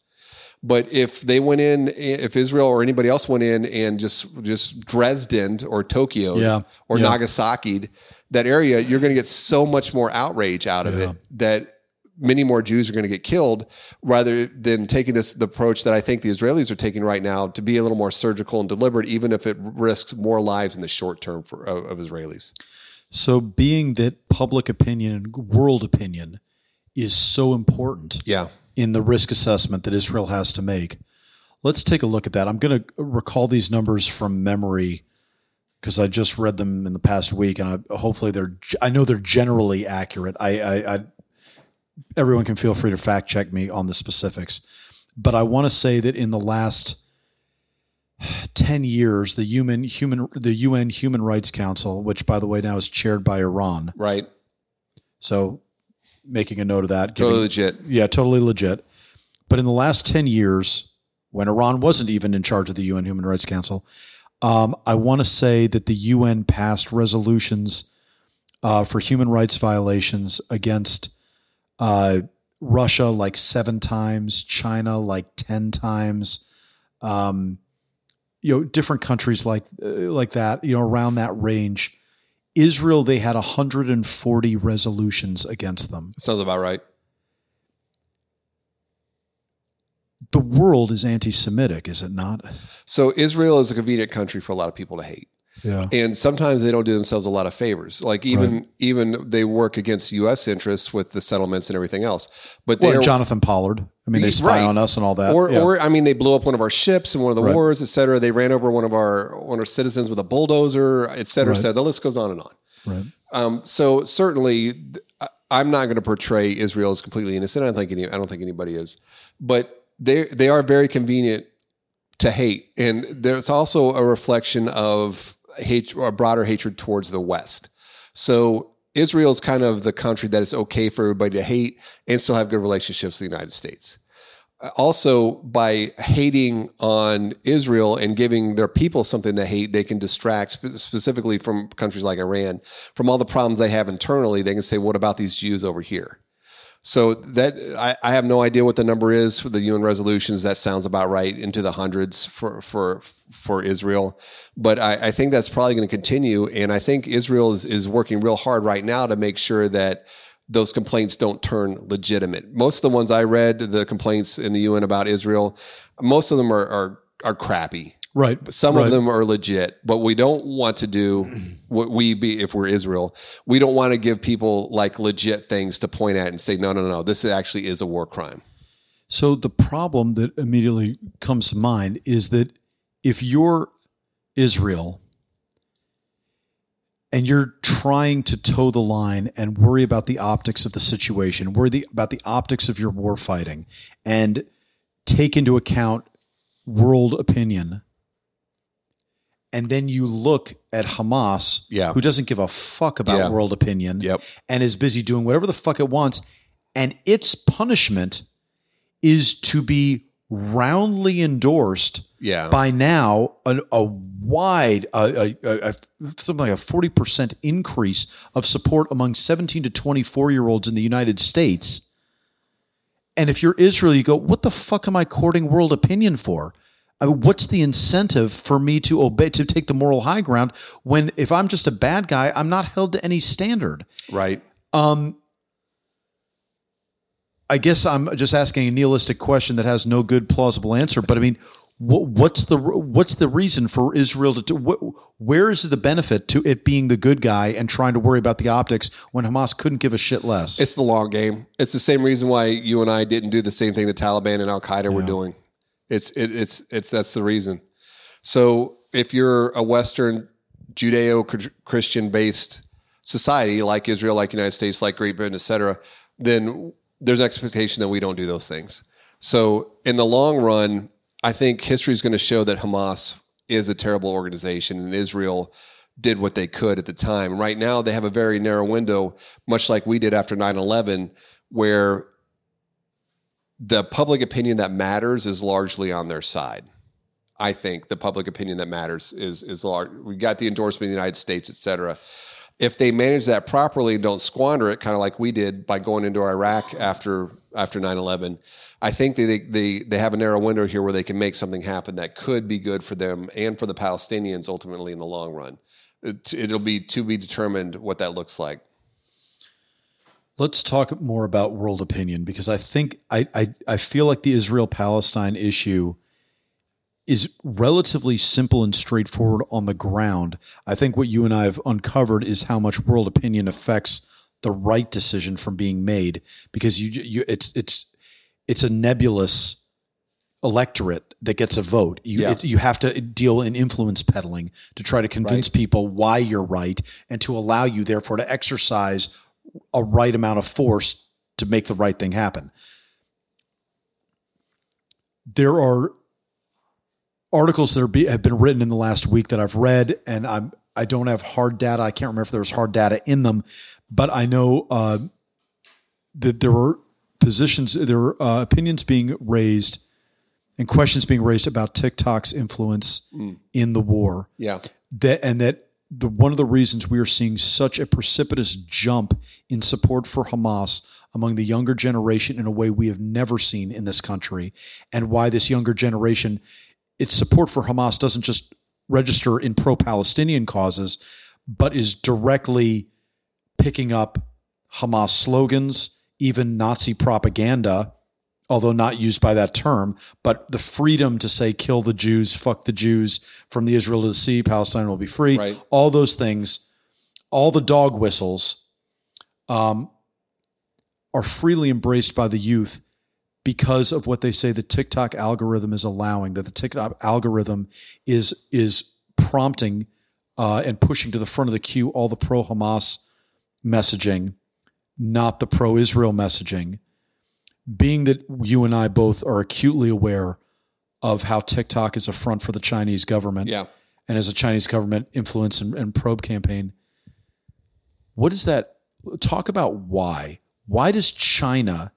but if they went in, if Israel or anybody else went in and just just Dresdened or Tokyo yeah. or yeah. Nagasaki'd that area, you're going to get so much more outrage out of yeah. it that many more Jews are going to get killed rather than taking this the approach that I think the Israelis are taking right now to be a little more surgical and deliberate, even if it risks more lives in the short term for, of, of Israelis. So, being that public opinion and world opinion is so important yeah. in the risk assessment that Israel has to make. Let's take a look at that. I'm going to recall these numbers from memory because I just read them in the past week, and I, hopefully they're, I know they're generally accurate. I, I, I, everyone can feel free to fact check me on the specifics, but I want to say that in the last ten years, the human, human, the U N Human Rights Council, which by the way now is chaired by Iran. Right. So, making a note of that. Giving, totally legit. Yeah, totally legit. But in the last ten years, when Iran wasn't even in charge of the U N Human Rights Council, um, I want to say that the U N passed resolutions uh, for human rights violations against uh, Russia like seven times, China like ten times, um, you know, different countries like uh, like that, you know, around that range. Israel, they had one hundred forty resolutions against them. Sounds about right. The world is anti-Semitic, is it not? So Israel is a convenient country for a lot of people to hate. Yeah. And sometimes they don't do themselves a lot of favors. Like even right. even they work against U S interests with the settlements and everything else. But they are, Jonathan Pollard. I mean, they spy right. on us and all that. Or, yeah. or I mean, they blew up one of our ships in one of the right. wars, et cetera. They ran over one of our one of our citizens with a bulldozer, et cetera, right. et cetera. The list goes on and on. Right. Um, so certainly, I'm not going to portray Israel as completely innocent. I don't think any, I don't think anybody is, but. They they are very convenient to hate, and there's also a reflection of hate or broader hatred towards the West. So Israel is kind of the country that is okay for everybody to hate and still have good relationships with the United States. Also, by hating on Israel and giving their people something to hate, they can distract spe- specifically from countries like Iran from all the problems they have internally. They can say, "What about these Jews over here?" So that I, I have no idea what the number is for the U N resolutions. That sounds about right, into the hundreds for for for Israel. But I, I think that's probably going to continue. And I think Israel is, is working real hard right now to make sure that those complaints don't turn legitimate. Most of the ones I read, the complaints in the U N about Israel, most of them are are, are crappy. Right. Some right. of them are legit, but we don't want to do what we be if we're Israel. We don't want to give people like legit things to point at and say, no, no, no, this actually is a war crime. So the problem that immediately comes to mind is that if you're Israel and you're trying to toe the line and worry about the optics of the situation, worry the, about the optics of your war fighting and take into account world opinion, and then you look at Hamas, yeah. who doesn't give a fuck about yeah. world opinion yep. and is busy doing whatever the fuck it wants, and its punishment is to be roundly endorsed yeah. by now a, a wide, a, a, a, something like a forty percent increase of support among seventeen to twenty-four-year-olds in the United States. And if you're Israel, you go, what the fuck am I courting world opinion for? I mean, what's the incentive for me to obey, to take the moral high ground when if I'm just a bad guy, I'm not held to any standard. Right. Um, I guess I'm just asking a nihilistic question that has no good plausible answer. But I mean, what, what's the what's the reason for Israel to do? What, where is the benefit to it being the good guy and trying to worry about the optics when Hamas couldn't give a shit less? It's the long game. It's the same reason why you and I didn't do the same thing the Taliban and Al Qaeda yeah. were doing. It's it, it's it's that's the reason. So if you're a Western Judeo-Christian based society like Israel, like the United States, like Great Britain, et cetera, then there's an expectation that we don't do those things. So in the long run, I think history is going to show that Hamas is a terrible organization and Israel did what they could at the time. Right now, they have a very narrow window, much like we did after nine eleven, where the public opinion that matters is largely on their side. I think the public opinion that matters is is large. We got the endorsement of the United States, et cetera. If they manage that properly and don't squander it, kind of like we did by going into Iraq after after nine eleven, I think they, they they have a narrow window here where they can make something happen that could be good for them and for the Palestinians ultimately in the long run. It, it'll be to be determined what that looks like. Let's talk more about world opinion, because I think I, I, I feel like the Israel-Palestine issue is relatively simple and straightforward on the ground. I think what you and I have uncovered is how much world opinion affects the right decision from being made, because you, you it's it's it's a nebulous electorate that gets a vote. You yeah. it, you have to deal in influence peddling to try to convince right. people why you're right and to allow you therefore to exercise a right amount of force to make the right thing happen. There are articles that are be, have been written in the last week that I've read, and I'm, I don't have hard data. I can't remember if there was hard data in them, but I know uh, that there were positions, there were uh, opinions being raised and questions being raised about TikTok's influence mm. in the war. Yeah, that and that. The, one of the reasons we are seeing such a precipitous jump in support for Hamas among the younger generation in a way we have never seen in this country, and why this younger generation, its support for Hamas doesn't just register in pro-Palestinian causes, but is directly picking up Hamas slogans, even Nazi propaganda, although not used by that term, but the freedom to say, kill the Jews, fuck the Jews, from the Israel to the sea, Palestine will be free, right. All those things, all the dog whistles um, are freely embraced by the youth because of what they say the TikTok algorithm is allowing, that the TikTok algorithm is, is prompting uh, and pushing to the front of the queue all the pro-Hamas messaging, not the pro-Israel messaging, being that you and I both are acutely aware of how TikTok is a front for the Chinese government yeah. and as a Chinese government influence and, and probe campaign. What is that? Talk about why. Why does China,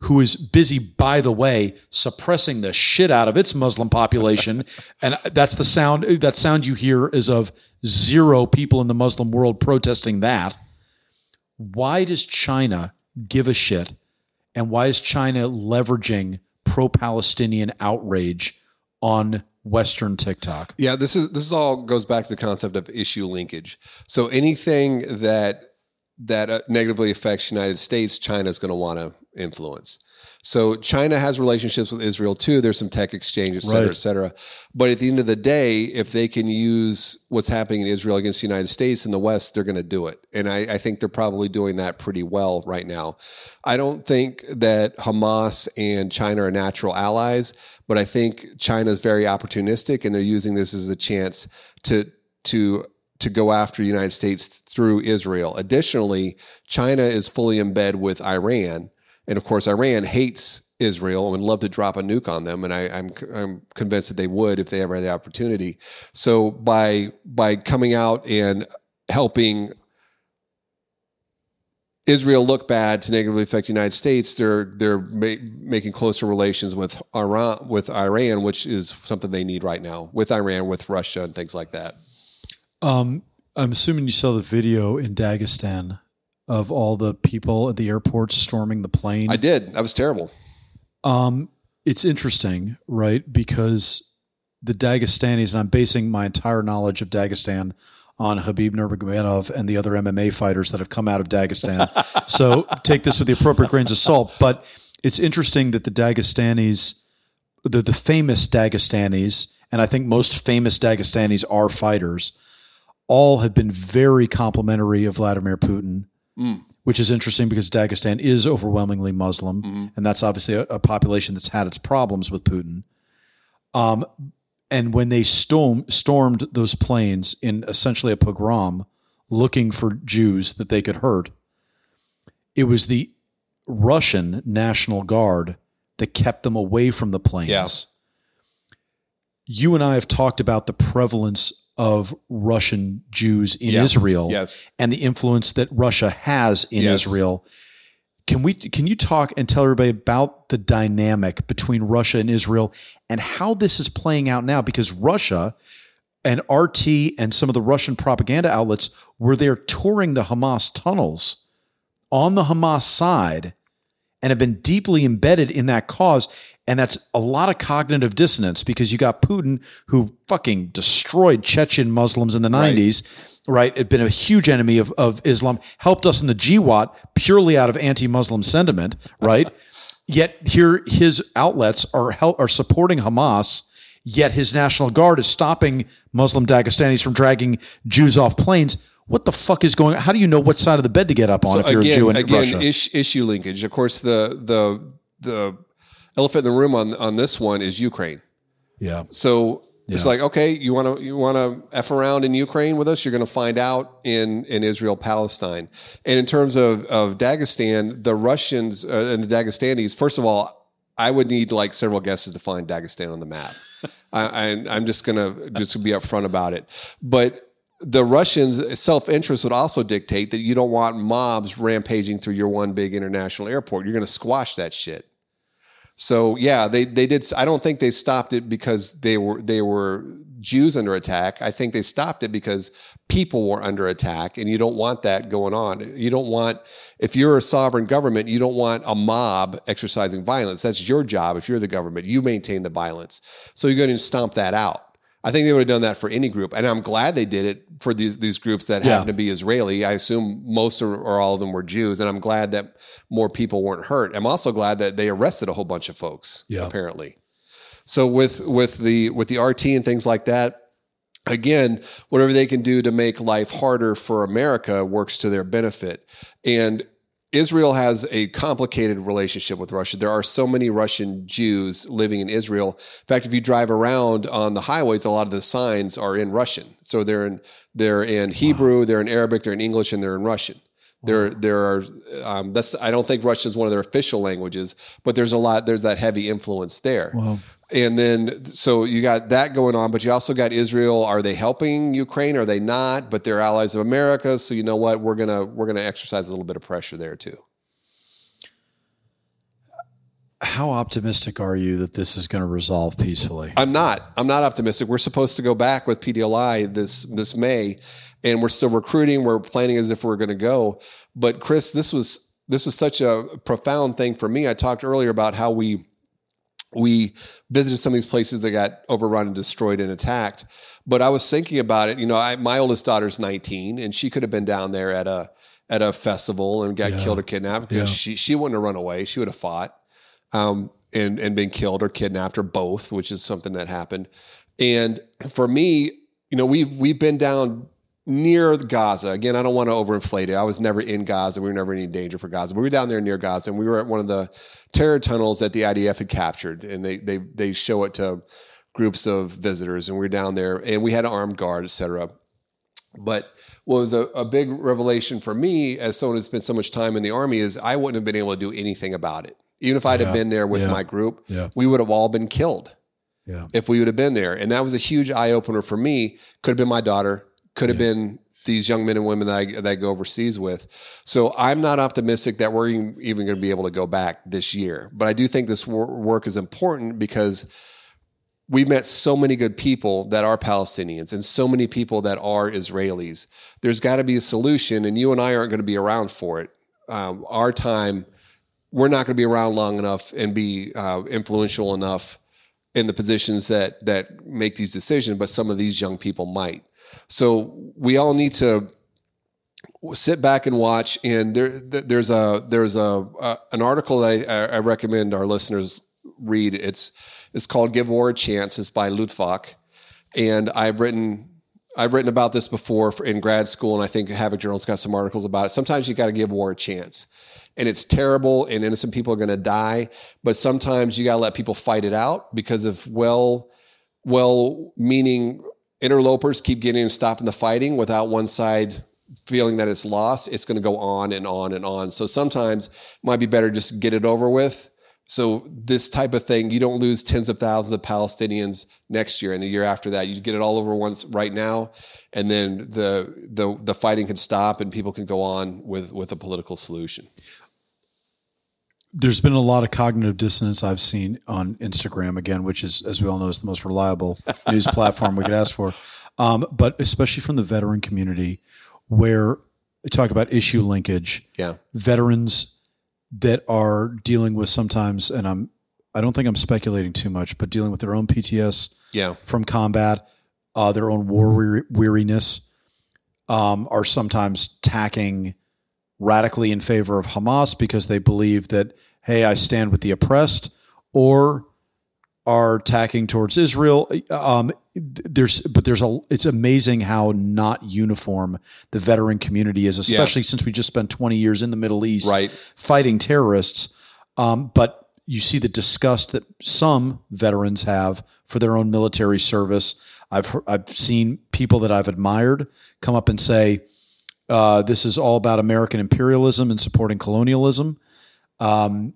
who is busy, by the way, suppressing the shit out of its Muslim population, and that's the sound, that sound you hear is of zero people in the Muslim world protesting that. Why does China give a shit? And why is China leveraging pro-Palestinian outrage on Western TikTok? Yeah, this is this is all goes back to the concept of issue linkage. So anything that that negatively affects the United States, China is going to want to influence. So China has relationships with Israel too. There's some tech exchange, et cetera, right. et cetera. But at the end of the day, if they can use what's happening in Israel against the United States and the West, they're going to do it. And I, I think they're probably doing that pretty well right now. I don't think that Hamas and China are natural allies, but I think China is very opportunistic and they're using this as a chance to to to go after the United States through Israel. Additionally, China is fully in bed with Iran. And of course, Iran hates Israel and would love to drop a nuke on them. And I, I'm I'm convinced that they would if they ever had the opportunity. So by by coming out and helping Israel look bad to negatively affect the United States, they're they're ma- making closer relations with Iran, with Iran, which is something they need right now. With Iran, with Russia, and things like that. Um, I'm assuming you saw the video in Dagestan of all the people at the airport storming the plane. I did. That was terrible. Um, it's interesting, right? Because the Dagestanis, and I'm basing my entire knowledge of Dagestan on Habib Nurmagomedov and the other M M A fighters that have come out of Dagestan. So take this with the appropriate grains of salt. But it's interesting that the Dagestanis, the, the famous Dagestanis, and I think most famous Dagestanis are fighters, all have been very complimentary of Vladimir Putin. Mm. Which is interesting because Dagestan is overwhelmingly Muslim, mm-hmm. and that's obviously a, a population that's had its problems with Putin. Um, and when they storm, stormed those planes in essentially a pogrom looking for Jews that they could hurt, it was the Russian National Guard that kept them away from the planes. Yeah. You and I have talked about the prevalence of Russian Jews in yeah. Israel yes. and the influence that Russia has in yes. Israel. Can we, can you talk and tell everybody about the dynamic between Russia and Israel and how this is playing out now? Because Russia and R T and some of the Russian propaganda outlets were there touring the Hamas tunnels on the Hamas side and have been deeply embedded in that cause. And that's a lot of cognitive dissonance because you got Putin, who fucking destroyed Chechen Muslims in the nineties, right? Had been a huge enemy of, of Islam, helped us in the G W A T purely out of anti-Muslim sentiment, right? Yet here his outlets are help, are supporting Hamas, yet his National Guard is stopping Muslim Dagestanis from dragging Jews off planes. What the fuck is going on? How do you know what side of the bed to get up on so if you're again, a Jew in again, Russia? Again, is- issue linkage. Of course, the the the... elephant in the room on, on this one is Ukraine. Yeah. So it's yeah. like, okay, you want to you want to F around in Ukraine with us? You're going to find out in, in Israel, Palestine. And in terms of, of Dagestan, the Russians uh, and the Dagestanis, first of all, I would need like several guesses to find Dagestan on the map. I, I, I'm just going to just be upfront about it. But the Russians' self-interest would also dictate that you don't want mobs rampaging through your one big international airport. You're going to squash that shit. So yeah, they, they did. I don't think they stopped it because they were they were Jews under attack. I think they stopped it because people were under attack, and you don't want that going on. You don't want, if you're a sovereign government, you don't want a mob exercising violence. That's your job. If you're the government, you maintain the violence. So you're going to stomp that out. I think they would have done that for any group. And I'm glad they did it for these these groups that yeah. happen to be Israeli. I assume most or, or all of them were Jews. And I'm glad that more people weren't hurt. I'm also glad that they arrested a whole bunch of folks, yeah. apparently. So with with the with the R T and things like that, again, whatever they can do to make life harder for America works to their benefit. And Israel has a complicated relationship with Russia. There are so many Russian Jews living in Israel. In fact, if you drive around on the highways, a lot of the signs are in Russian. So they're in they're in Hebrew, wow. they're in Arabic, they're in English, and they're in Russian. Wow. There there are um, that's I don't think Russian is one of their official languages, but there's a lot there's that heavy influence there. Wow. And then, so you got that going on, but you also got Israel. Are they helping Ukraine? Are they not? But they're allies of America. So you know what? We're gonna we're gonna exercise a little bit of pressure there too. How optimistic are you that this is going to resolve peacefully? I'm not. I'm not optimistic. We're supposed to go back with P D L I this this May, and we're still recruiting. We're planning as if we're going to go. But Chris, this was this was such a profound thing for me. I talked earlier about how we. We visited some of these places that got overrun and destroyed and attacked. But I was thinking about it. You know, I, my oldest daughter's nineteen, and she could have been down there at a at a festival and got yeah. killed or kidnapped because yeah. she she wouldn't have run away. She would have fought um, and and been killed or kidnapped or both, which is something that happened. And for me, you know, we've we've been down near Gaza. Again, I don't want to overinflate it. I was never in Gaza. We were never in any danger for Gaza. But we were down there near Gaza, and we were at one of the terror tunnels that the I D F had captured, and they they they show it to groups of visitors, and we were down there, and we had an armed guard, et cetera. But what was a, a big revelation for me as someone who spent so much time in the Army is I wouldn't have been able to do anything about it. Even if I'd yeah. have been there with yeah. my group, yeah. we would have all been killed yeah. if we would have been there. And that was a huge eye-opener for me. Could have been my daughter. Could have yeah. been these young men and women that I, that I go overseas with. So I'm not optimistic that we're even going to be able to go back this year. But I do think this wor- work is important because we've met so many good people that are Palestinians and so many people that are Israelis. There's got to be a solution, and you and I aren't going to be around for it. Um, our time, we're not going to be around long enough and be uh, influential enough in the positions that that make these decisions, but some of these young people might. So we all need to sit back and watch. And there, there's a there's a, a an article that I, I recommend our listeners read. It's it's called "Give War a Chance." It's by Lutfak, and I've written I've written about this before for, in grad school, and I think Havoc Journal's got some articles about it. Sometimes you got to give war a chance, and it's terrible, and innocent people are going to die. But sometimes you got to let people fight it out because of well well meaning. Interlopers keep getting and stopping the fighting without one side feeling that it's lost. It's going to go on and on and on. So sometimes it might be better just to get it over with. So this type of thing, you don't lose tens of thousands of Palestinians next year and the year after that. You get it all over once right now, and then the the the fighting can stop and people can go on with with a political solution. There's been a lot of cognitive dissonance I've seen on Instagram again, which is, as we all know, is the most reliable news platform we could ask for. Um, but especially from the veteran community where they talk about issue linkage, yeah. veterans that are dealing with sometimes, and I'm, I don't think I'm speculating too much, but dealing with their own P T S yeah. from combat, uh, their own war wear- weariness, um, are sometimes tacking radically in favor of Hamas because they believe that, hey, I stand with the oppressed, or are tacking towards Israel. Um, there's, but there's a, it's amazing how not uniform the veteran community is, especially yeah. since we just spent twenty years in the Middle East right. fighting terrorists. Um, but you see the disgust that some veterans have for their own military service. I've heard, I've seen people that I've admired come up and say, Uh, this is all about American imperialism and supporting colonialism. Um,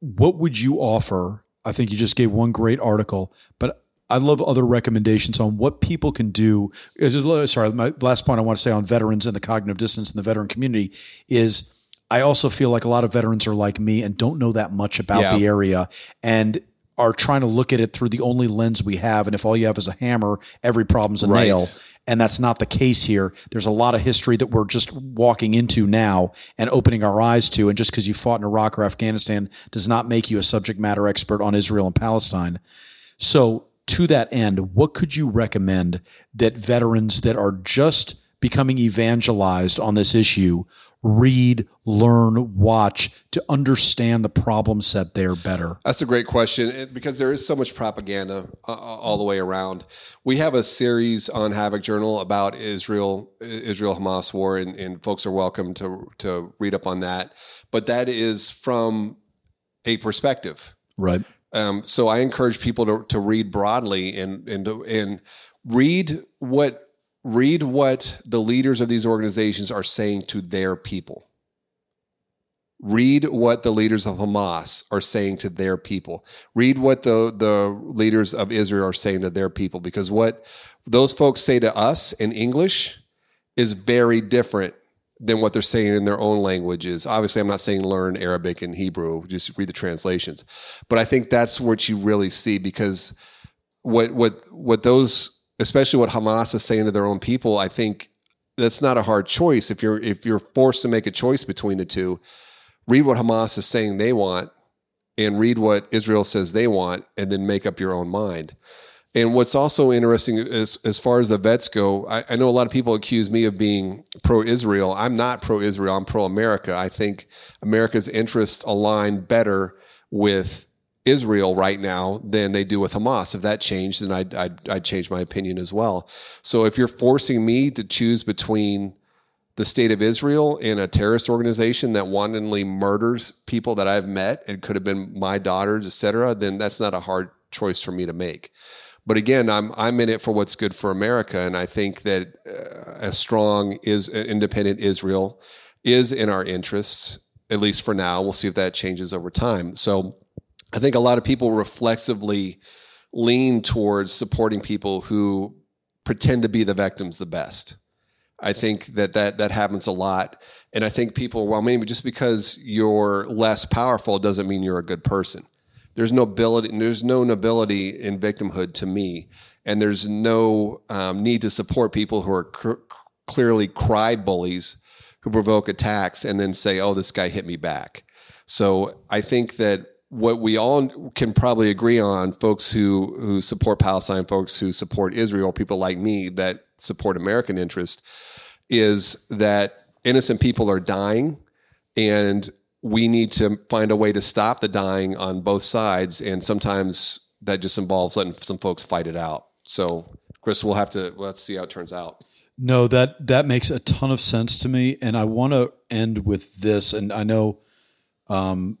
what would you offer? I think you just gave one great article, but I love other recommendations on what people can do. Sorry, my last point I want to say on veterans and the cognitive dissonance in the veteran community is I also feel like a lot of veterans are like me and don't know that much about yeah. the area, and are trying to look at it through the only lens we have. And if all you have is a hammer, every problem's a right. nail. And that's not the case here. There's a lot of history that we're just walking into now and opening our eyes to. And just because you fought in Iraq or Afghanistan does not make you a subject matter expert on Israel and Palestine. So to that end, what could you recommend that veterans that are just becoming evangelized on this issue read, learn, watch to understand the problem set there better? That's a great question, because there is so much propaganda uh, all the way around. We have a series on Havoc Journal about Israel, Israel Hamas war, and, and folks are welcome to, to read up on that. But that is from a perspective. Right. Um, so I encourage people to, to read broadly and, and, and read what, Read what the leaders of these organizations are saying to their people. Read what the leaders of Hamas are saying to their people. Read what the, the leaders of Israel are saying to their people, because what those folks say to us in English is very different than what they're saying in their own languages. Obviously, I'm not saying learn Arabic and Hebrew, just read the translations. But I think that's what you really see, because what what what those... especially what Hamas is saying to their own people, I think that's not a hard choice. If you're if you're forced to make a choice between the two, read what Hamas is saying they want and read what Israel says they want, and then make up your own mind. And what's also interesting is, as far as the vets go, I, I know a lot of people accuse me of being pro-Israel. I'm not pro-Israel. I'm pro-America. I think America's interests align better with Israel right now than they do with Hamas. If that changed, then I'd, I'd, I'd change my opinion as well. So if you're forcing me to choose between the state of Israel and a terrorist organization that wantonly murders people that I've met and could have been my daughters, et cetera, then that's not a hard choice for me to make. But again, I'm I'm in it for what's good for America, and I think that uh, a strong, is independent Israel is in our interests, at least for now. We'll see if that changes over time. So I think a lot of people reflexively lean towards supporting people who pretend to be the victims the best. I think that that, that happens a lot. And I think people, well, maybe just because you're less powerful doesn't mean you're a good person. There's no ability, there's no nobility in victimhood to me. And there's no um, need to support people who are cr- clearly cry bullies who provoke attacks and then say, oh, this guy hit me back. So I think that what we all can probably agree on, folks who, who support Palestine, folks who support Israel, people like me that support American interest, is that innocent people are dying, and we need to find a way to stop the dying on both sides. And sometimes that just involves letting some folks fight it out. So, Chris, we'll have to let's see how it turns out. No, that that makes a ton of sense to me, and I want to end with this. And I know, um.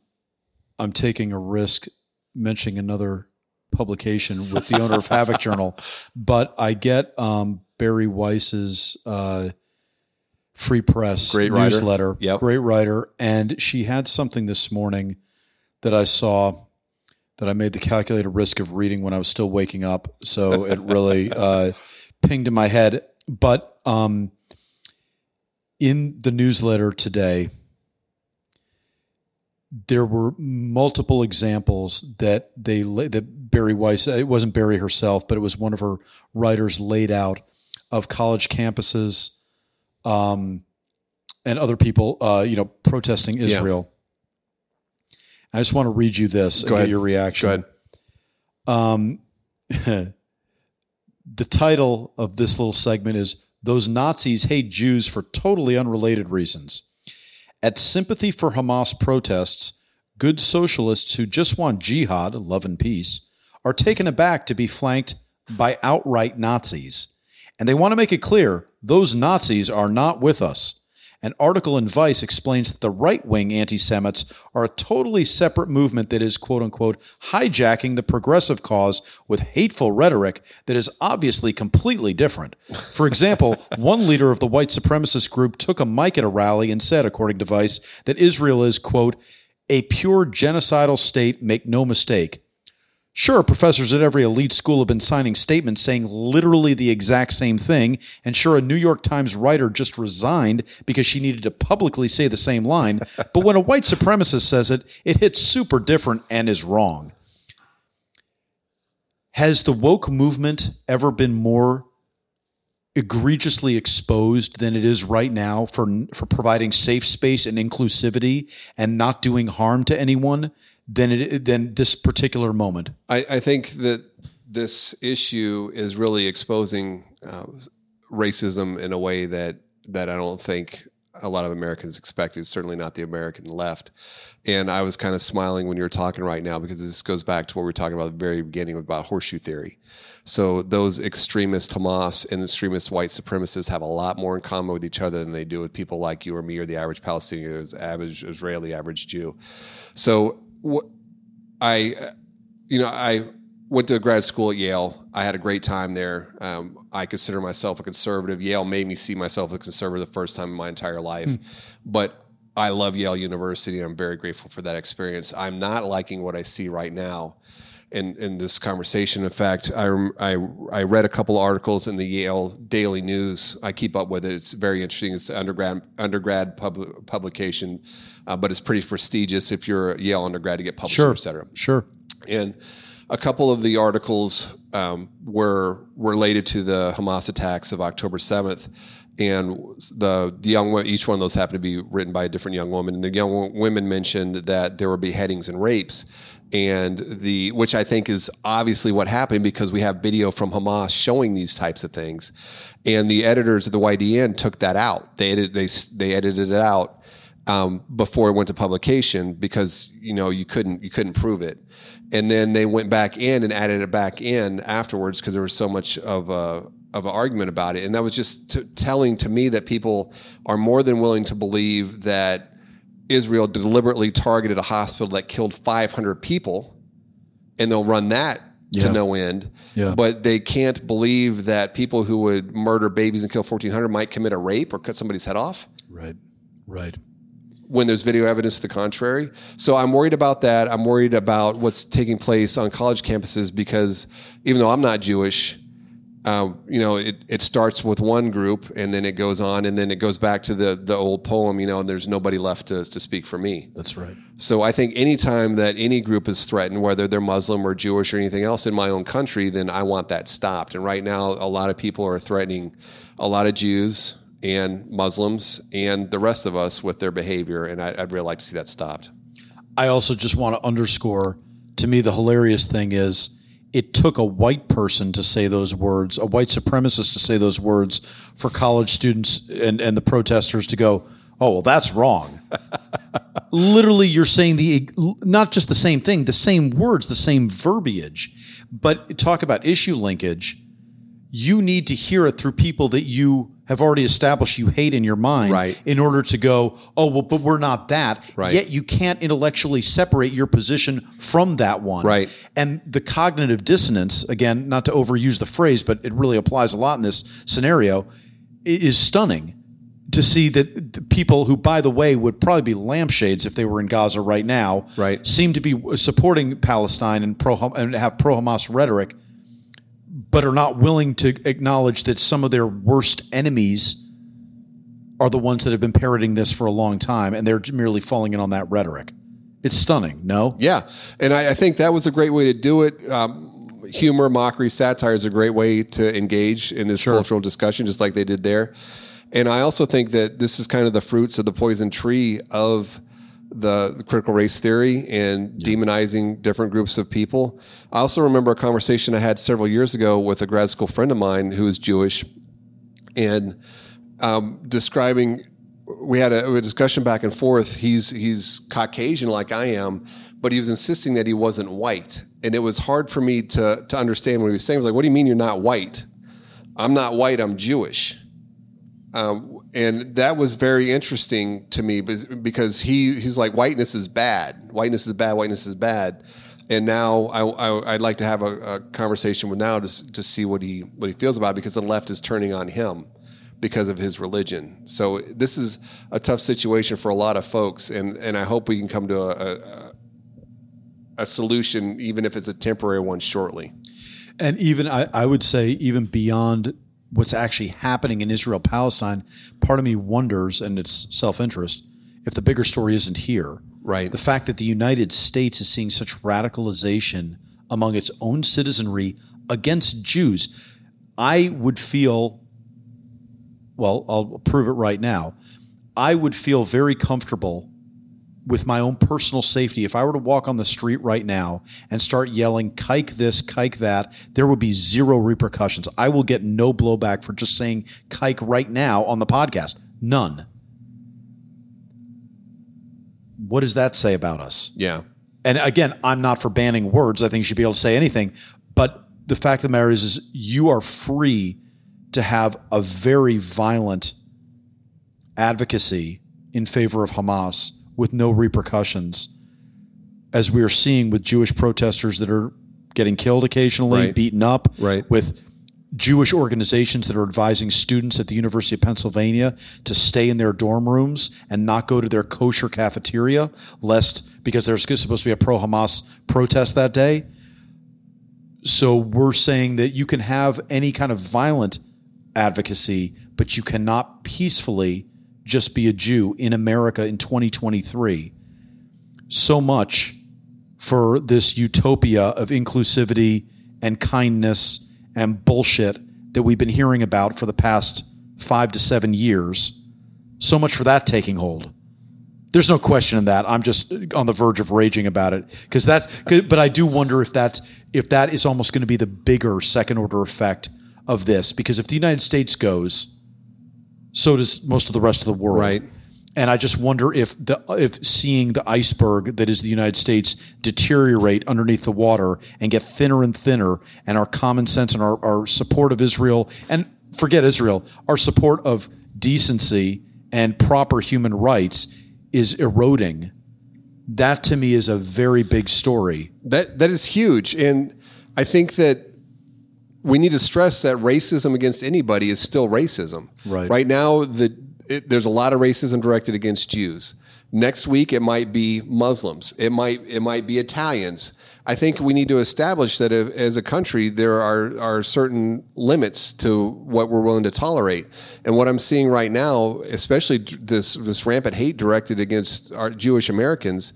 I'm taking a risk mentioning another publication with the owner of Havoc Journal, but I get um, Barry Weiss's uh, Free Press great newsletter. Yep. Great writer. And she had something this morning that I saw that I made the calculated risk of reading when I was still waking up. So it really uh, pinged in my head. But um, in the newsletter today, there were multiple examples that they that Barry Weiss, it wasn't Barry herself, but it was one of her writers, laid out of college campuses um, and other people, uh, you know, protesting Israel. Yeah. I just want to read you this Go and ahead. Get your reaction. Go ahead. Um, the title of this little segment is "Those Nazis Hate Jews for Totally Unrelated Reasons." At sympathy for Hamas protests, good socialists who just want jihad, love and peace, are taken aback to be flanked by outright Nazis. And they want to make it clear, those Nazis are not with us. An article in Vice explains that the right-wing anti-Semites are a totally separate movement that is, quote-unquote, hijacking the progressive cause with hateful rhetoric that is obviously completely different. For example, one leader of the white supremacist group took a mic at a rally and said, according to Vice, that Israel is, quote, a pure genocidal state, make no mistake. Sure, professors at every elite school have been signing statements saying literally the exact same thing, and sure, a New York Times writer just resigned because she needed to publicly say the same line, but when a white supremacist says it, it hits super different and is wrong. Has the woke movement ever been more egregiously exposed than it is right now for for providing safe space and inclusivity and not doing harm to anyone than it than this particular moment. I, I think that this issue is really exposing uh, racism in a way that that I don't think a lot of Americans expected, certainly not the American left. And I was kind of smiling when you were talking right now, because this goes back to what we were talking about at the very beginning about horseshoe theory. So those extremist Hamas and extremist white supremacists have a lot more in common with each other than they do with people like you or me or the average Palestinian or the average Israeli, average Jew. So what I, you know, I went to grad school at Yale. I had a great time there. Um, I consider myself a conservative. Yale made me see myself as a conservative the first time in my entire life. Mm. But I love Yale University, and I'm very grateful for that experience. I'm not liking what I see right now in, in this conversation. In fact, I, I, I read a couple of articles in the Yale Daily News. I keep up with it. It's very interesting. It's an undergrad, undergrad pub, publication, uh, but it's pretty prestigious if you're a Yale undergrad to get published, sure. et cetera. Sure. And a couple of the articles um, were related to the Hamas attacks of October seventh, and the, the young each one of those happened to be written by a different young woman. And the young women mentioned that there were beheadings and rapes, and the which I think is obviously what happened, because we have video from Hamas showing these types of things, and the editors of the Y D N took that out. They edit, they they edited it out. Um, before it went to publication, because you know you couldn't you couldn't prove it, and then they went back in and added it back in afterwards because there was so much of a of an argument about it, and that was just t- telling to me that people are more than willing to believe that Israel deliberately targeted a hospital that killed five hundred people, and they'll run that yeah. to no end. Yeah. But they can't believe that people who would murder babies and kill fourteen hundred might commit a rape or cut somebody's head off. Right. Right. When there's video evidence to the contrary. So I'm worried about that. I'm worried about what's taking place on college campuses, because even though I'm not Jewish, uh, you know, it, it starts with one group and then it goes on, and then it goes back to the the old poem, you know, and there's nobody left to, to speak for me. That's right. So I think any time that any group is threatened, whether they're Muslim or Jewish or anything else in my own country, then I want that stopped. And right now, a lot of people are threatening a lot of Jews and Muslims and the rest of us with their behavior. And I, I'd really like to see that stopped. I also just want to underscore, to me, the hilarious thing is it took a white person to say those words, a white supremacist to say those words, for college students and, and the protesters to go, oh, well, that's wrong. Literally, you're saying the not just the same thing, the same words, the same verbiage. But talk about issue linkage. You need to hear it through people that you have already established you hate in your mind, right, in order to go, oh, well, but we're not that. Right. Yet you can't intellectually separate your position from that one. Right. And the cognitive dissonance, again, not to overuse the phrase, but it really applies a lot in this scenario, is stunning to see that the people who, by the way, would probably be lampshades if they were in Gaza right now, right, seem to be supporting Palestine and, pro- and have pro-Hamas rhetoric, but are not willing to acknowledge that some of their worst enemies are the ones that have been parroting this for a long time, and they're merely falling in on that rhetoric. It's stunning, no? Yeah, and I, I think that was a great way to do it. Um, humor, mockery, satire is a great way to engage in this sure. cultural discussion, just like they did there. And I also think that this is kind of the fruits of the poison tree of the critical race theory and yeah. demonizing different groups of people. I also remember a conversation I had several years ago with a grad school friend of mine who is Jewish, and um, describing, we had a, a discussion back and forth. He's, he's Caucasian like I am, but he was insisting that he wasn't white. And it was hard for me to, to understand what he was saying. I was like, what do you mean you're not white? I'm not white. I'm Jewish. Um, And that was very interesting to me, because he, he's like, whiteness is bad. Whiteness is bad. Whiteness is bad. And now I, I, I'd like to have a, a conversation with now to, to see what he what he feels about it, because the left is turning on him because of his religion. So this is a tough situation for a lot of folks, and, and I hope we can come to a, a, a solution, even if it's a temporary one, shortly. And even, I, I would say, even beyond what's actually happening in Israel-Palestine, part of me wonders, and it's self-interest, if the bigger story isn't here. Right. The fact that the United States is seeing such radicalization among its own citizenry against Jews. I would feel well, I'll prove it right now. I would feel very comfortable with my own personal safety. If I were to walk on the street right now and start yelling, kike this, kike that, there would be zero repercussions. I will get no blowback for just saying kike right now on the podcast. None. What does that say about us? Yeah. And again, I'm not for banning words. I think you should be able to say anything. But the fact of the matter is, is you are free to have a very violent advocacy in favor of Hamas with no repercussions, as we are seeing with Jewish protesters that are getting killed occasionally, right. beaten up, right. with Jewish organizations that are advising students at the University of Pennsylvania to stay in their dorm rooms and not go to their kosher cafeteria, lest because there's supposed to be a pro-Hamas protest that day. So we're saying that you can have any kind of violent advocacy, but you cannot peacefully just be a Jew in America in twenty twenty-three. So much for this utopia of inclusivity and kindness and bullshit that we've been hearing about for the past five to seven years. So much for that taking hold. There's no question in that. I'm just on the verge of raging about it because that's. But I do wonder if that's if that is almost going to be the bigger second order effect of this, because if the United States goes, so does most of the rest of the world. Right. And I just wonder if the if seeing the iceberg that is the United States deteriorate underneath the water and get thinner and thinner, and our common sense and our, our support of Israel, and forget Israel, our support of decency and proper human rights is eroding. That to me is a very big story. That that is huge. And I think that we need to stress that racism against anybody is still racism. Right, right now, the It, there's a lot of racism directed against Jews. Next week, it might be Muslims. It might it might be Italians. I think we need to establish that if, as a country, there are, are certain limits to what we're willing to tolerate. And what I'm seeing right now, especially this, this rampant hate directed against our Jewish Americans,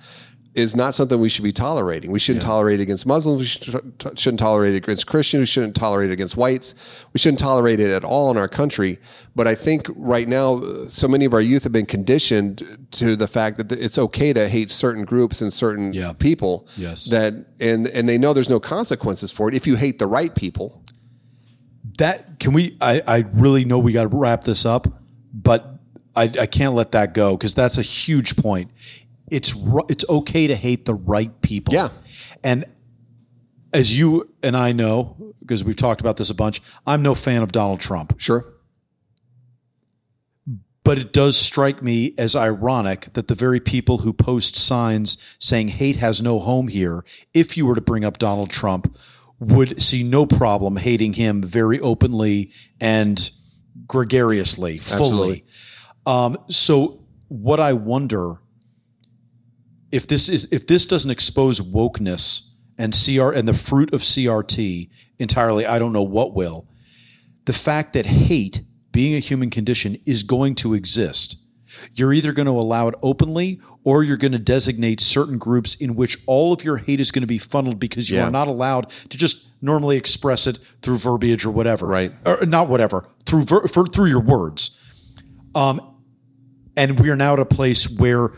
is not something we should be tolerating. We shouldn't yeah. tolerate it against Muslims. We should, t- shouldn't tolerate it against Christians. We shouldn't tolerate it against whites. We shouldn't tolerate it at all in our country. But I think right now, so many of our youth have been conditioned to the fact that it's okay to hate certain groups and certain yeah. people. Yes. That and and they know there's no consequences for it if you hate the right people. That can we? I, I really know we got to wrap this up, but I, I can't let that go because that's a huge point. It's it's okay to hate the right people. Yeah. And as you and I know, because we've talked about this a bunch, I'm no fan of Donald Trump. Sure. But it does strike me as ironic that the very people who post signs saying hate has no home here, if you were to bring up Donald Trump, would see no problem hating him very openly and gregariously, fully. Absolutely. Um, so what I wonder... If this is if this doesn't expose wokeness and C R and the fruit of C R T entirely, I don't know what will. The fact that hate, being a human condition, is going to exist. You're either going to allow it openly or you're going to designate certain groups in which all of your hate is going to be funneled because you yeah. are not allowed to just normally express it through verbiage or whatever. Right. Or not whatever, through ver- for, through your words. Um, and we are now at a place where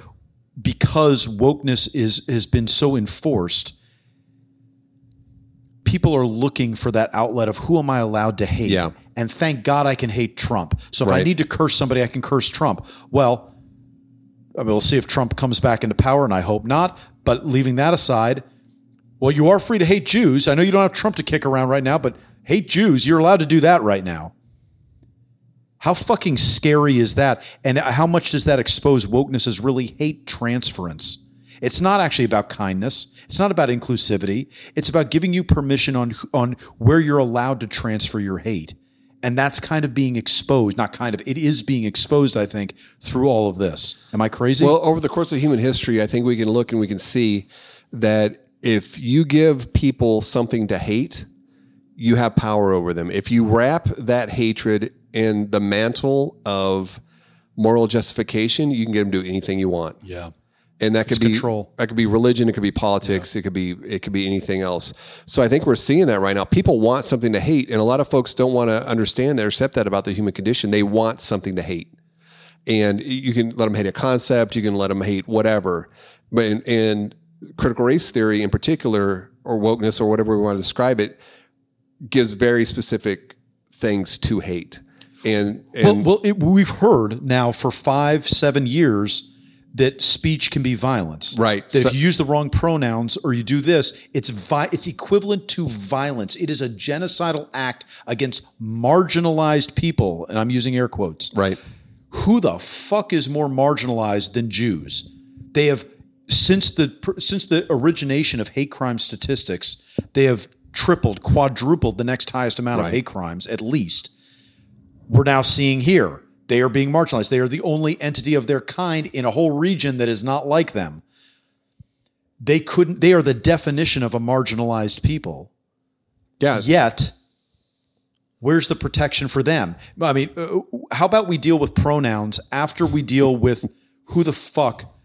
because wokeness is has been so enforced, people are looking for that outlet of who am I allowed to hate? Yeah. And thank God I can hate Trump. So if right. I need to curse somebody, I can curse Trump. Well, I mean, we'll see if Trump comes back into power, and I hope not. But leaving that aside, well, you are free to hate Jews. I know you don't have Trump to kick around right now, but hate Jews. You're allowed to do that right now. How fucking scary is that? And how much does that expose wokeness as really hate transference? It's not actually about kindness. It's not about inclusivity. It's about giving you permission on, on where you're allowed to transfer your hate. And that's kind of being exposed, not kind of, it is being exposed, I think, through all of this. Am I crazy? Well, over the course of human history, I think we can look and we can see that if you give people something to hate, you have power over them. If you wrap that hatred in the mantle of moral justification, you can get them to do anything you want. Yeah. And that could be control. That could be religion. It could be politics. Yeah. It could be it could be anything else. So I think we're seeing that right now. People want something to hate, and a lot of folks don't want to understand that or accept that about the human condition. They want something to hate, and you can let them hate a concept. You can let them hate whatever. But in, in critical race theory, in particular, or wokeness, or whatever we want to describe it, gives very specific things to hate. And, and well, well it, we've heard now for five, seven years. That speech can be violence, right? That so, if you use the wrong pronouns or you do this, it's vi- it's equivalent to violence. It is a genocidal act against marginalized people, and I'm using air quotes. Right? Who the fuck is more marginalized than Jews? They have since the since the origination of hate crime statistics, they have tripled, quadrupled the next highest amount right. of hate crimes. At least we're now seeing here. They are being marginalized. They are the only entity of their kind in a whole region that is not like them. They couldn't. They are the definition of a marginalized people. Yeah. Yet, where's the protection for them? I mean, how about we deal with pronouns after we deal with who the fuck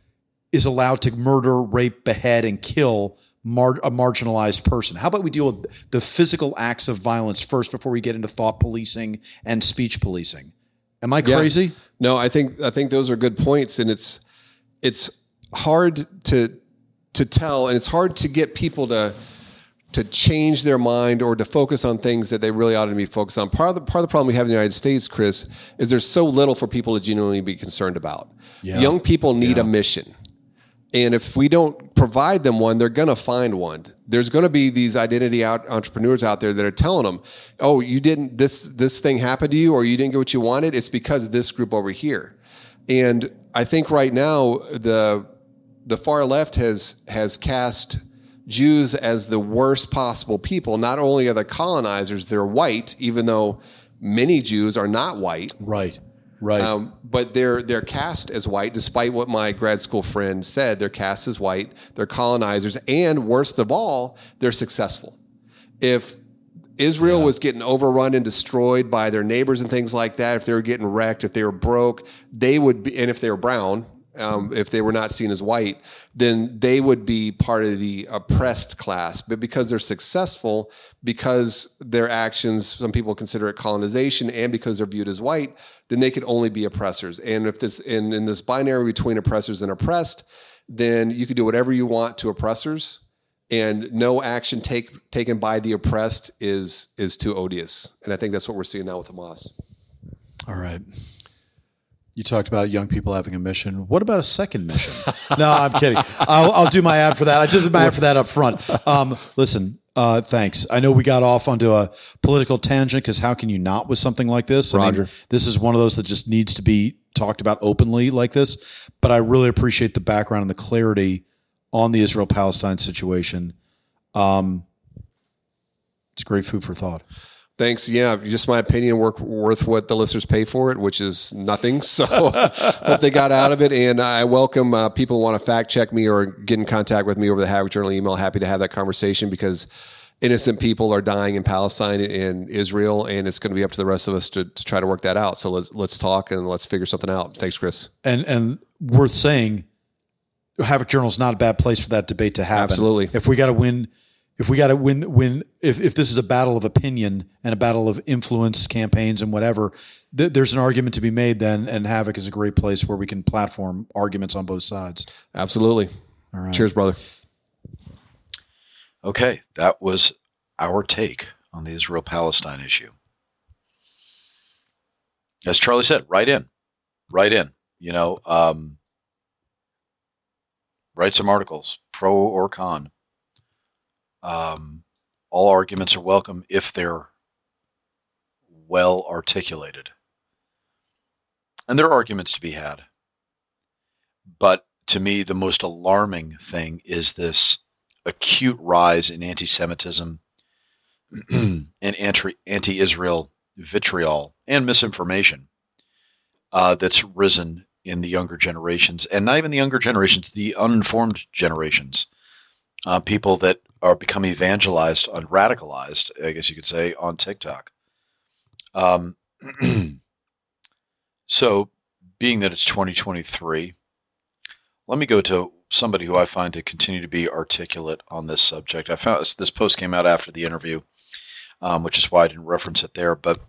is allowed to murder, rape, behead, and kill mar- a marginalized person? How about we deal with the physical acts of violence first before we get into thought policing and speech policing? Am I crazy? Yeah. No, I think I think those are good points, and it's it's hard to to tell, and it's hard to get people to to change their mind or to focus on things that they really ought to be focused on. Part of the part of the problem we have in the United States, Chris, is there's so little for people to genuinely be concerned about. Yeah. Young people need yeah. a mission. And if we don't provide them one, they're going to find one. There's going to be these identity out entrepreneurs out there that are telling them, oh, you didn't, this this thing happened to you, or you didn't get what you wanted. It's because of this group over here. And I think right now the the far left has has cast Jews as the worst possible people. Not only are they colonizers, they're white, even though many Jews are not white. Right. Right, um, but they're they're cast as white, despite what my grad school friend said. They're cast as white. They're colonizers, and worst of all, they're successful. If Israel yeah. was getting overrun and destroyed by their neighbors and things like that, if they were getting wrecked, if they were broke, they would be. And if they were brown, um, if they were not seen as white, then they would be part of the oppressed class. But because they're successful, because their actions, some people consider it colonization, and because they're viewed as white, then they could only be oppressors. And if this in, in this binary between oppressors and oppressed, then you could do whatever you want to oppressors, and no action take, taken by the oppressed is is too odious. And I think that's what we're seeing now with Hamas. All right. You talked about young people having a mission. What about a second mission? No, I'm kidding. I'll, I'll do my ad for that. I just did my ad for that up front. Um, listen, uh, thanks. I know we got off onto a political tangent because how can you not with something like this? Roger. I mean, this is one of those that just needs to be talked about openly like this. But I really appreciate the background and the clarity on the Israel-Palestine situation. Um, it's great food for thought. Thanks. Yeah, just my opinion, work worth what the listeners pay for it, which is nothing. So hope they got out of it. And I welcome uh, people who want to fact check me or get in contact with me over the Havoc Journal email. Happy to have that conversation because innocent people are dying in Palestine and Israel, and it's going to be up to the rest of us to, to try to work that out. So let's let's talk and let's figure something out. Thanks, Chris. And and worth saying, Havoc Journal is not a bad place for that debate to happen. Absolutely. If we got to win. If we got to win, win if, if this is a battle of opinion and a battle of influence campaigns and whatever, th- there's an argument to be made then, and Havoc is a great place where we can platform arguments on both sides. Absolutely. All right. Cheers, brother. Okay, that was our take on the Israel-Palestine issue. As Charlie said, write in, write in, you know, um, write some articles, pro or con. Um, all arguments are welcome if they're well articulated. And there are arguments to be had. But to me, the most alarming thing is this acute rise in anti-Semitism and anti-Israel vitriol and misinformation uh, that's risen in the younger generations, and not even the younger generations, the uninformed generations. Uh, people that are become evangelized and radicalized, I guess you could say, on TikTok. Um, so being that it's twenty twenty-three, let me go to somebody who I find to continue to be articulate on this subject. I found this, this post came out after the interview, um, which is why I didn't reference it there. But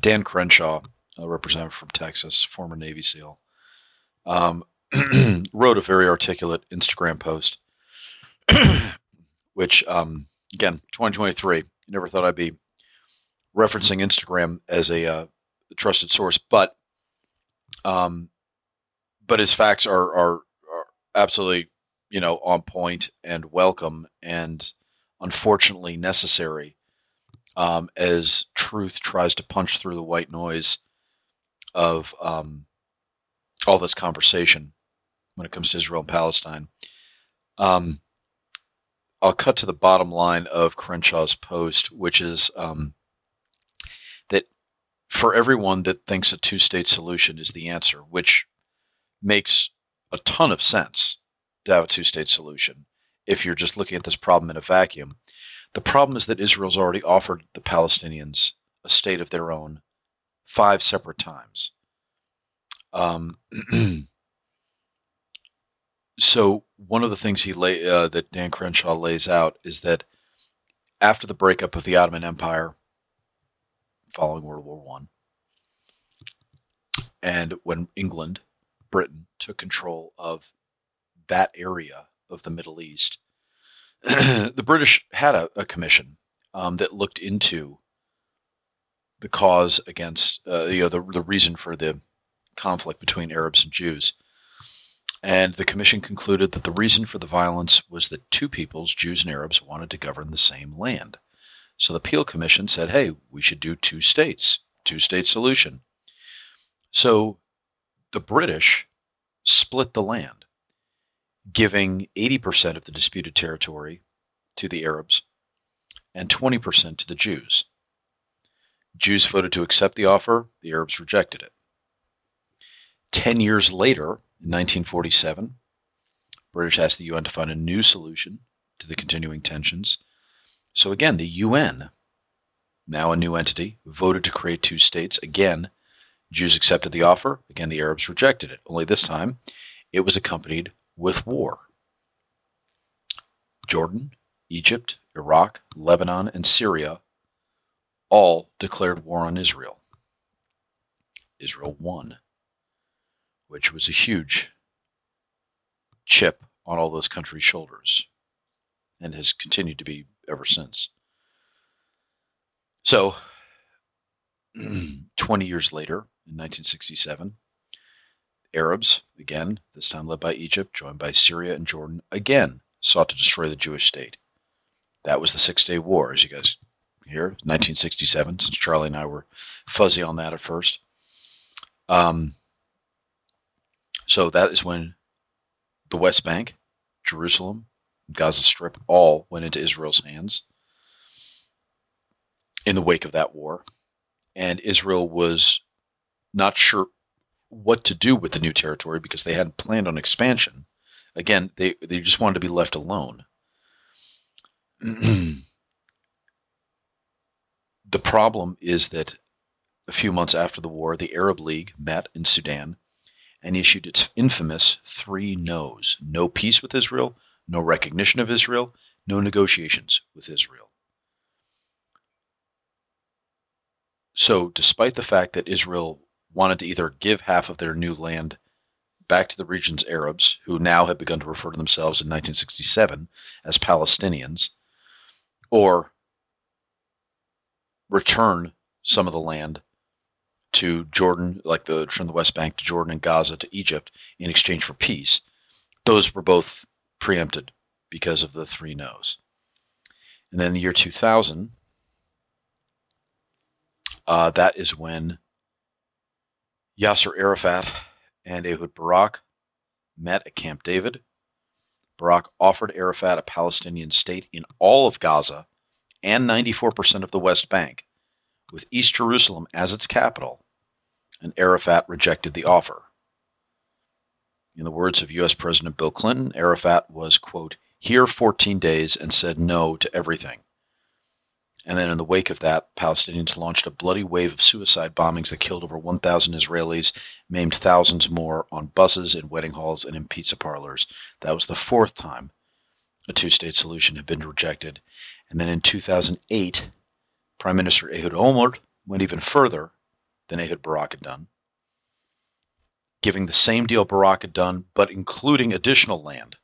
Dan Crenshaw, a representative from Texas, former Navy SEAL, um, wrote a very articulate Instagram post, which, um, again, twenty twenty-three, never thought I'd be referencing Instagram as a uh, trusted source, but um, but his facts are, are are absolutely, you know, on point and welcome and unfortunately necessary um, as truth tries to punch through the white noise of um, all this conversation when it comes to Israel and Palestine. Um, I'll cut to the bottom line of Crenshaw's post, which is um, that for everyone that thinks a two-state solution is the answer, which makes a ton of sense to have a two-state solution if you're just looking at this problem in a vacuum. The problem is that Israel's already offered the Palestinians a state of their own five separate times. Um, so one of the things he lay, uh, that Dan Crenshaw lays out is that after the breakup of the Ottoman Empire following World War One, and when England, Britain, took control of that area of the Middle East, the British had a, a commission um, that looked into the cause against, uh, you know, the, the reason for the conflict between Arabs and Jews. And the commission concluded that the reason for the violence was that two peoples, Jews and Arabs, wanted to govern the same land. So the Peel Commission said, hey, we should do two states, two-state solution. So the British split the land, giving eighty percent of the disputed territory to the Arabs and twenty percent to the Jews. Jews voted to accept the offer. The Arabs rejected it. Ten years later, in nineteen forty-seven, British asked the U N to find a new solution to the continuing tensions. So again, the U N, now a new entity, voted to create two states. Again, Jews accepted the offer. Again, the Arabs rejected it. Only this time, it was accompanied with war. Jordan, Egypt, Iraq, Lebanon, and Syria all declared war on Israel. Israel won, which was a huge chip on all those countries' shoulders and has continued to be ever since. So, twenty years later, in nineteen sixty-seven, Arabs, again, this time led by Egypt, joined by Syria and Jordan, again sought to destroy the Jewish state. That was the Six-Day War, as you guys hear, nineteen sixty-seven, since Charlie and I were fuzzy on that at first. Um... So that is when the West Bank, Jerusalem, Gaza Strip all went into Israel's hands in the wake of that war. And Israel was not sure what to do with the new territory because they hadn't planned on expansion. Again, they, they just wanted to be left alone. The problem is that a few months after the war, the Arab League met in Sudan and issued its infamous three no's. No peace with Israel, no recognition of Israel, no negotiations with Israel. So despite the fact that Israel wanted to either give half of their new land back to the region's Arabs, who now had begun to refer to themselves in nineteen sixty-seven as Palestinians, or return some of the land to Jordan, like the from the West Bank to Jordan and Gaza to Egypt in exchange for peace, those were both preempted because of the three no's. And then the year two thousand, uh, that is when Yasser Arafat and Ehud Barak met at Camp David. Barak offered Arafat a Palestinian state in all of Gaza and ninety-four percent of the West Bank, with East Jerusalem as its capital, and Arafat rejected the offer. In the words of U S President Bill Clinton, Arafat was, quote, here fourteen days and said no to everything, And then in the wake of that, Palestinians launched a bloody wave of suicide bombings that killed over one thousand Israelis, maimed thousands more on buses, in wedding halls, and in pizza parlors. That was the fourth time a two-state solution had been rejected. And then in two thousand eight, Prime Minister Ehud Olmert went even further than Ehud Barak had done, giving the same deal Barak had done, but including additional land.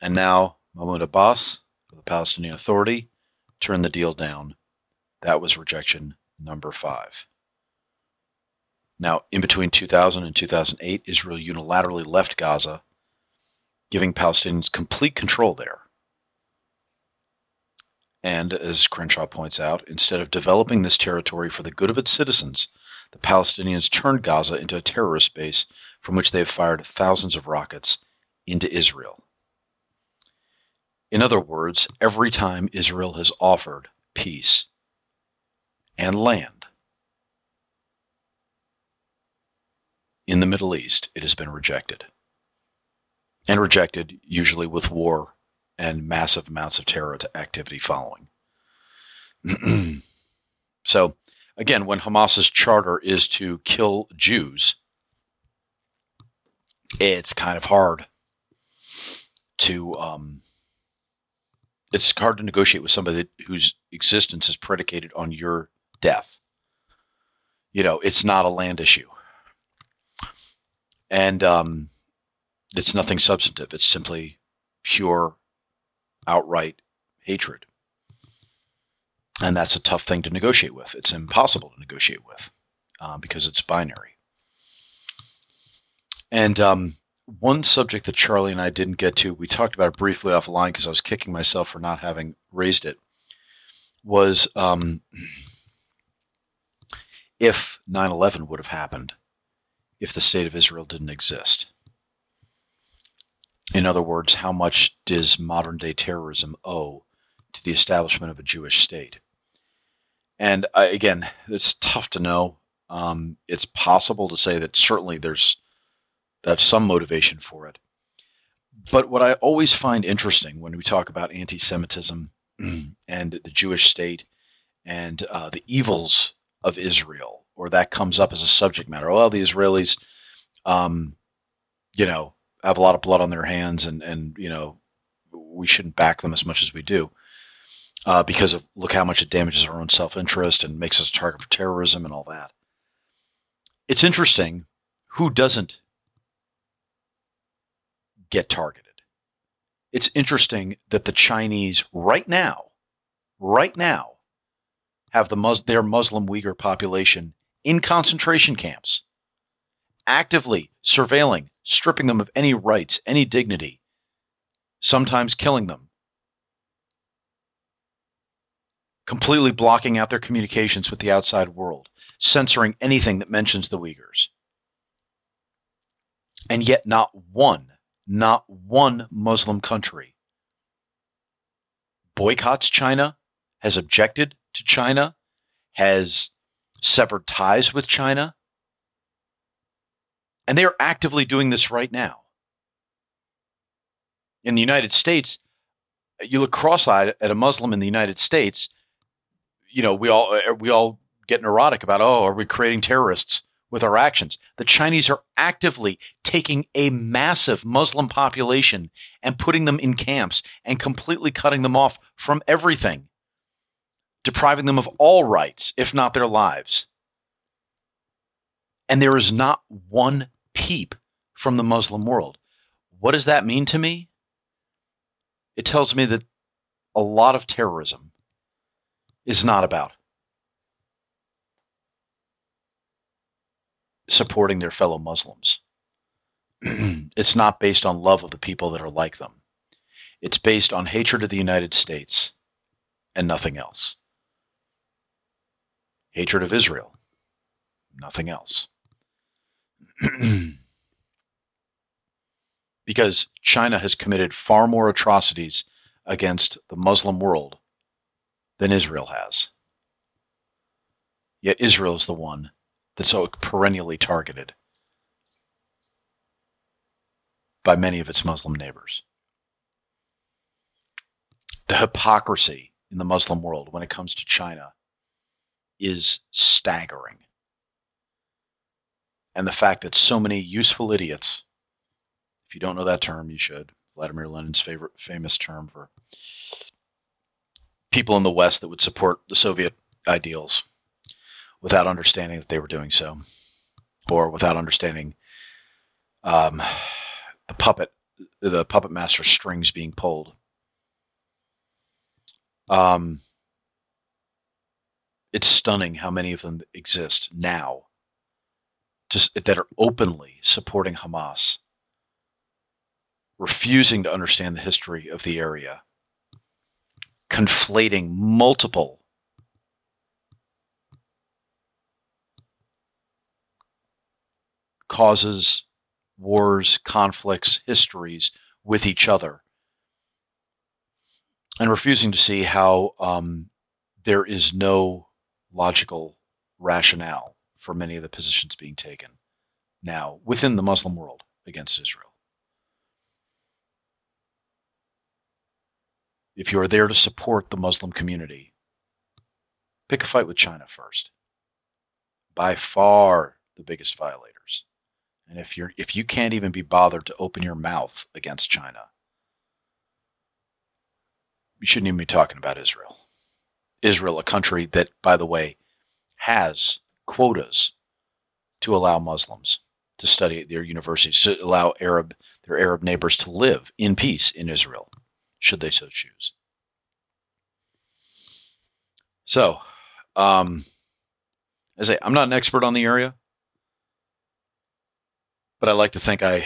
And now Mahmoud Abbas, the Palestinian Authority, turned the deal down. That was rejection number five. Now, in between two thousand and two thousand eight, Israel unilaterally left Gaza, giving Palestinians complete control there. And, as Crenshaw points out, instead of developing this territory for the good of its citizens, the Palestinians turned Gaza into a terrorist base from which they have fired thousands of rockets into Israel. In other words, every time Israel has offered peace and land in the Middle East, it has been rejected. And rejected usually with war and massive amounts of terror activity following. So, again, when Hamas's charter is to kill Jews, it's kind of hard to... Um, It's hard to negotiate with somebody that, whose existence is predicated on your death. You know, it's not a land issue. And um, it's nothing substantive. It's simply pure, outright hatred. And that's a tough thing to negotiate with. It's impossible to negotiate with uh, because it's binary. And... Um, One subject that Charlie and I didn't get to, we talked about it briefly offline because I was kicking myself for not having raised it, was um, if nine eleven would have happened if the state of Israel didn't exist. In other words, how much does modern-day terrorism owe to the establishment of a Jewish state? And I, again, it's tough to know. Um, it's possible to say that certainly there's That's some motivation for it. But what I always find interesting when we talk about anti-Semitism and the Jewish state and uh, the evils of Israel, or that comes up as a subject matter. Well, the Israelis, um, you know, have a lot of blood on their hands and, and, you know, we shouldn't back them as much as we do uh, because of look how much it damages our own self-interest and makes us a target for terrorism and all that. It's interesting who doesn't get targeted. It's interesting that the Chinese right now, right now, have the Mus- their Muslim Uyghur population in concentration camps, actively surveilling, stripping them of any rights, any dignity, sometimes killing them, completely blocking out their communications with the outside world, censoring anything that mentions the Uyghurs. And yet not one Not one Muslim country boycotts China, has objected to China, has severed ties with China. And they are actively doing this right now. In the United States, you look cross-eyed at a Muslim in the United States, you know, we all, we all get neurotic about, oh, are we creating terrorists with our actions? The Chinese are actively taking a massive Muslim population and putting them in camps and completely cutting them off from everything, depriving them of all rights, if not their lives. And there is not one peep from the Muslim world. What does that mean to me? It tells me that a lot of terrorism is not about supporting their fellow Muslims. It's not based on love of the people that are like them. It's based on hatred of the United States and nothing else. Hatred of Israel, nothing else. Because China has committed far more atrocities against the Muslim world than Israel has. Yet Israel is the one that's so perennially targeted by many of its Muslim neighbors. The hypocrisy in the Muslim world when it comes to China is staggering. And the fact that so many useful idiots, if you don't know that term, you should. Vladimir Lenin's favorite, famous term for people in the West that would support the Soviet ideals without understanding that they were doing so, or without understanding um, the puppet, the puppet master's strings being pulled. Um, it's stunning how many of them exist now to, that are openly supporting Hamas, refusing to understand the history of the area, conflating multiple causes, wars, conflicts, histories with each other, and refusing to see how um, there is no logical rationale for many of the positions being taken now within the Muslim world against Israel. If you are there to support the Muslim community, pick a fight with China first. By far the biggest violators. And if you're if you can't even be bothered to open your mouth against China, you shouldn't even be talking about Israel. Israel, a country that, by the way, has quotas to allow Muslims to study at their universities, to allow Arab their Arab neighbors to live in peace in Israel, should they so choose. So, um, as I say, I'm not an expert on the area, but I like to think I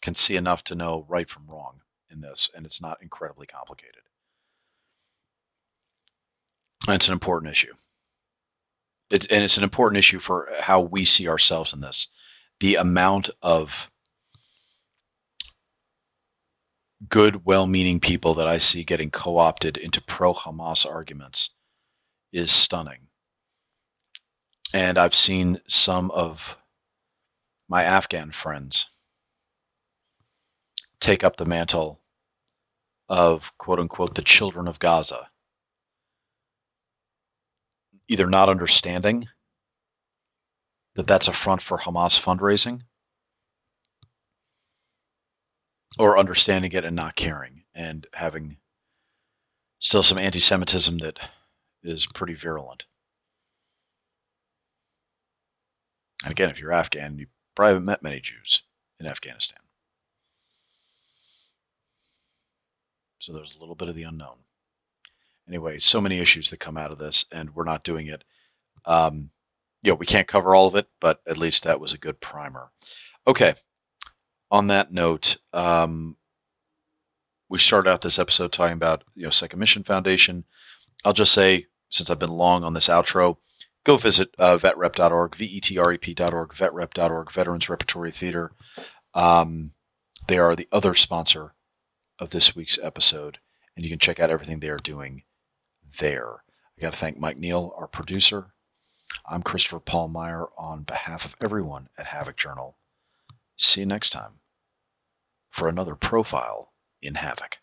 can see enough to know right from wrong in this, and it's not incredibly complicated. And it's an important issue. It, and it's an important issue for how we see ourselves in this. The amount of good, well-meaning people that I see getting co-opted into pro-Hamas arguments is stunning. And I've seen some of my Afghan friends take up the mantle of, quote-unquote, the children of Gaza, either not understanding that that's a front for Hamas fundraising, or understanding it and not caring, and having still some anti-Semitism that is pretty virulent. And again, if you're Afghan, you probably haven't met many Jews in Afghanistan. So there's a little bit of the unknown. Anyway, so many issues that come out of this, and we're not doing it. Um, you know, we can't cover all of it, but at least that was a good primer. Okay. On that note, um, we started out this episode talking about, you know, Second Mission Foundation. I'll just say, since I've been long on this outro, go visit uh, vetrep dot org, V E T R E P dot org, vetrep dot org, Veterans Repertory Theater. Um, they are the other sponsor of this week's episode, and you can check out everything they are doing there. I got to thank Mike Neal, our producer. I'm Christopher Paul Meyer on behalf of everyone at Havoc Journal. See you next time for another profile in Havoc.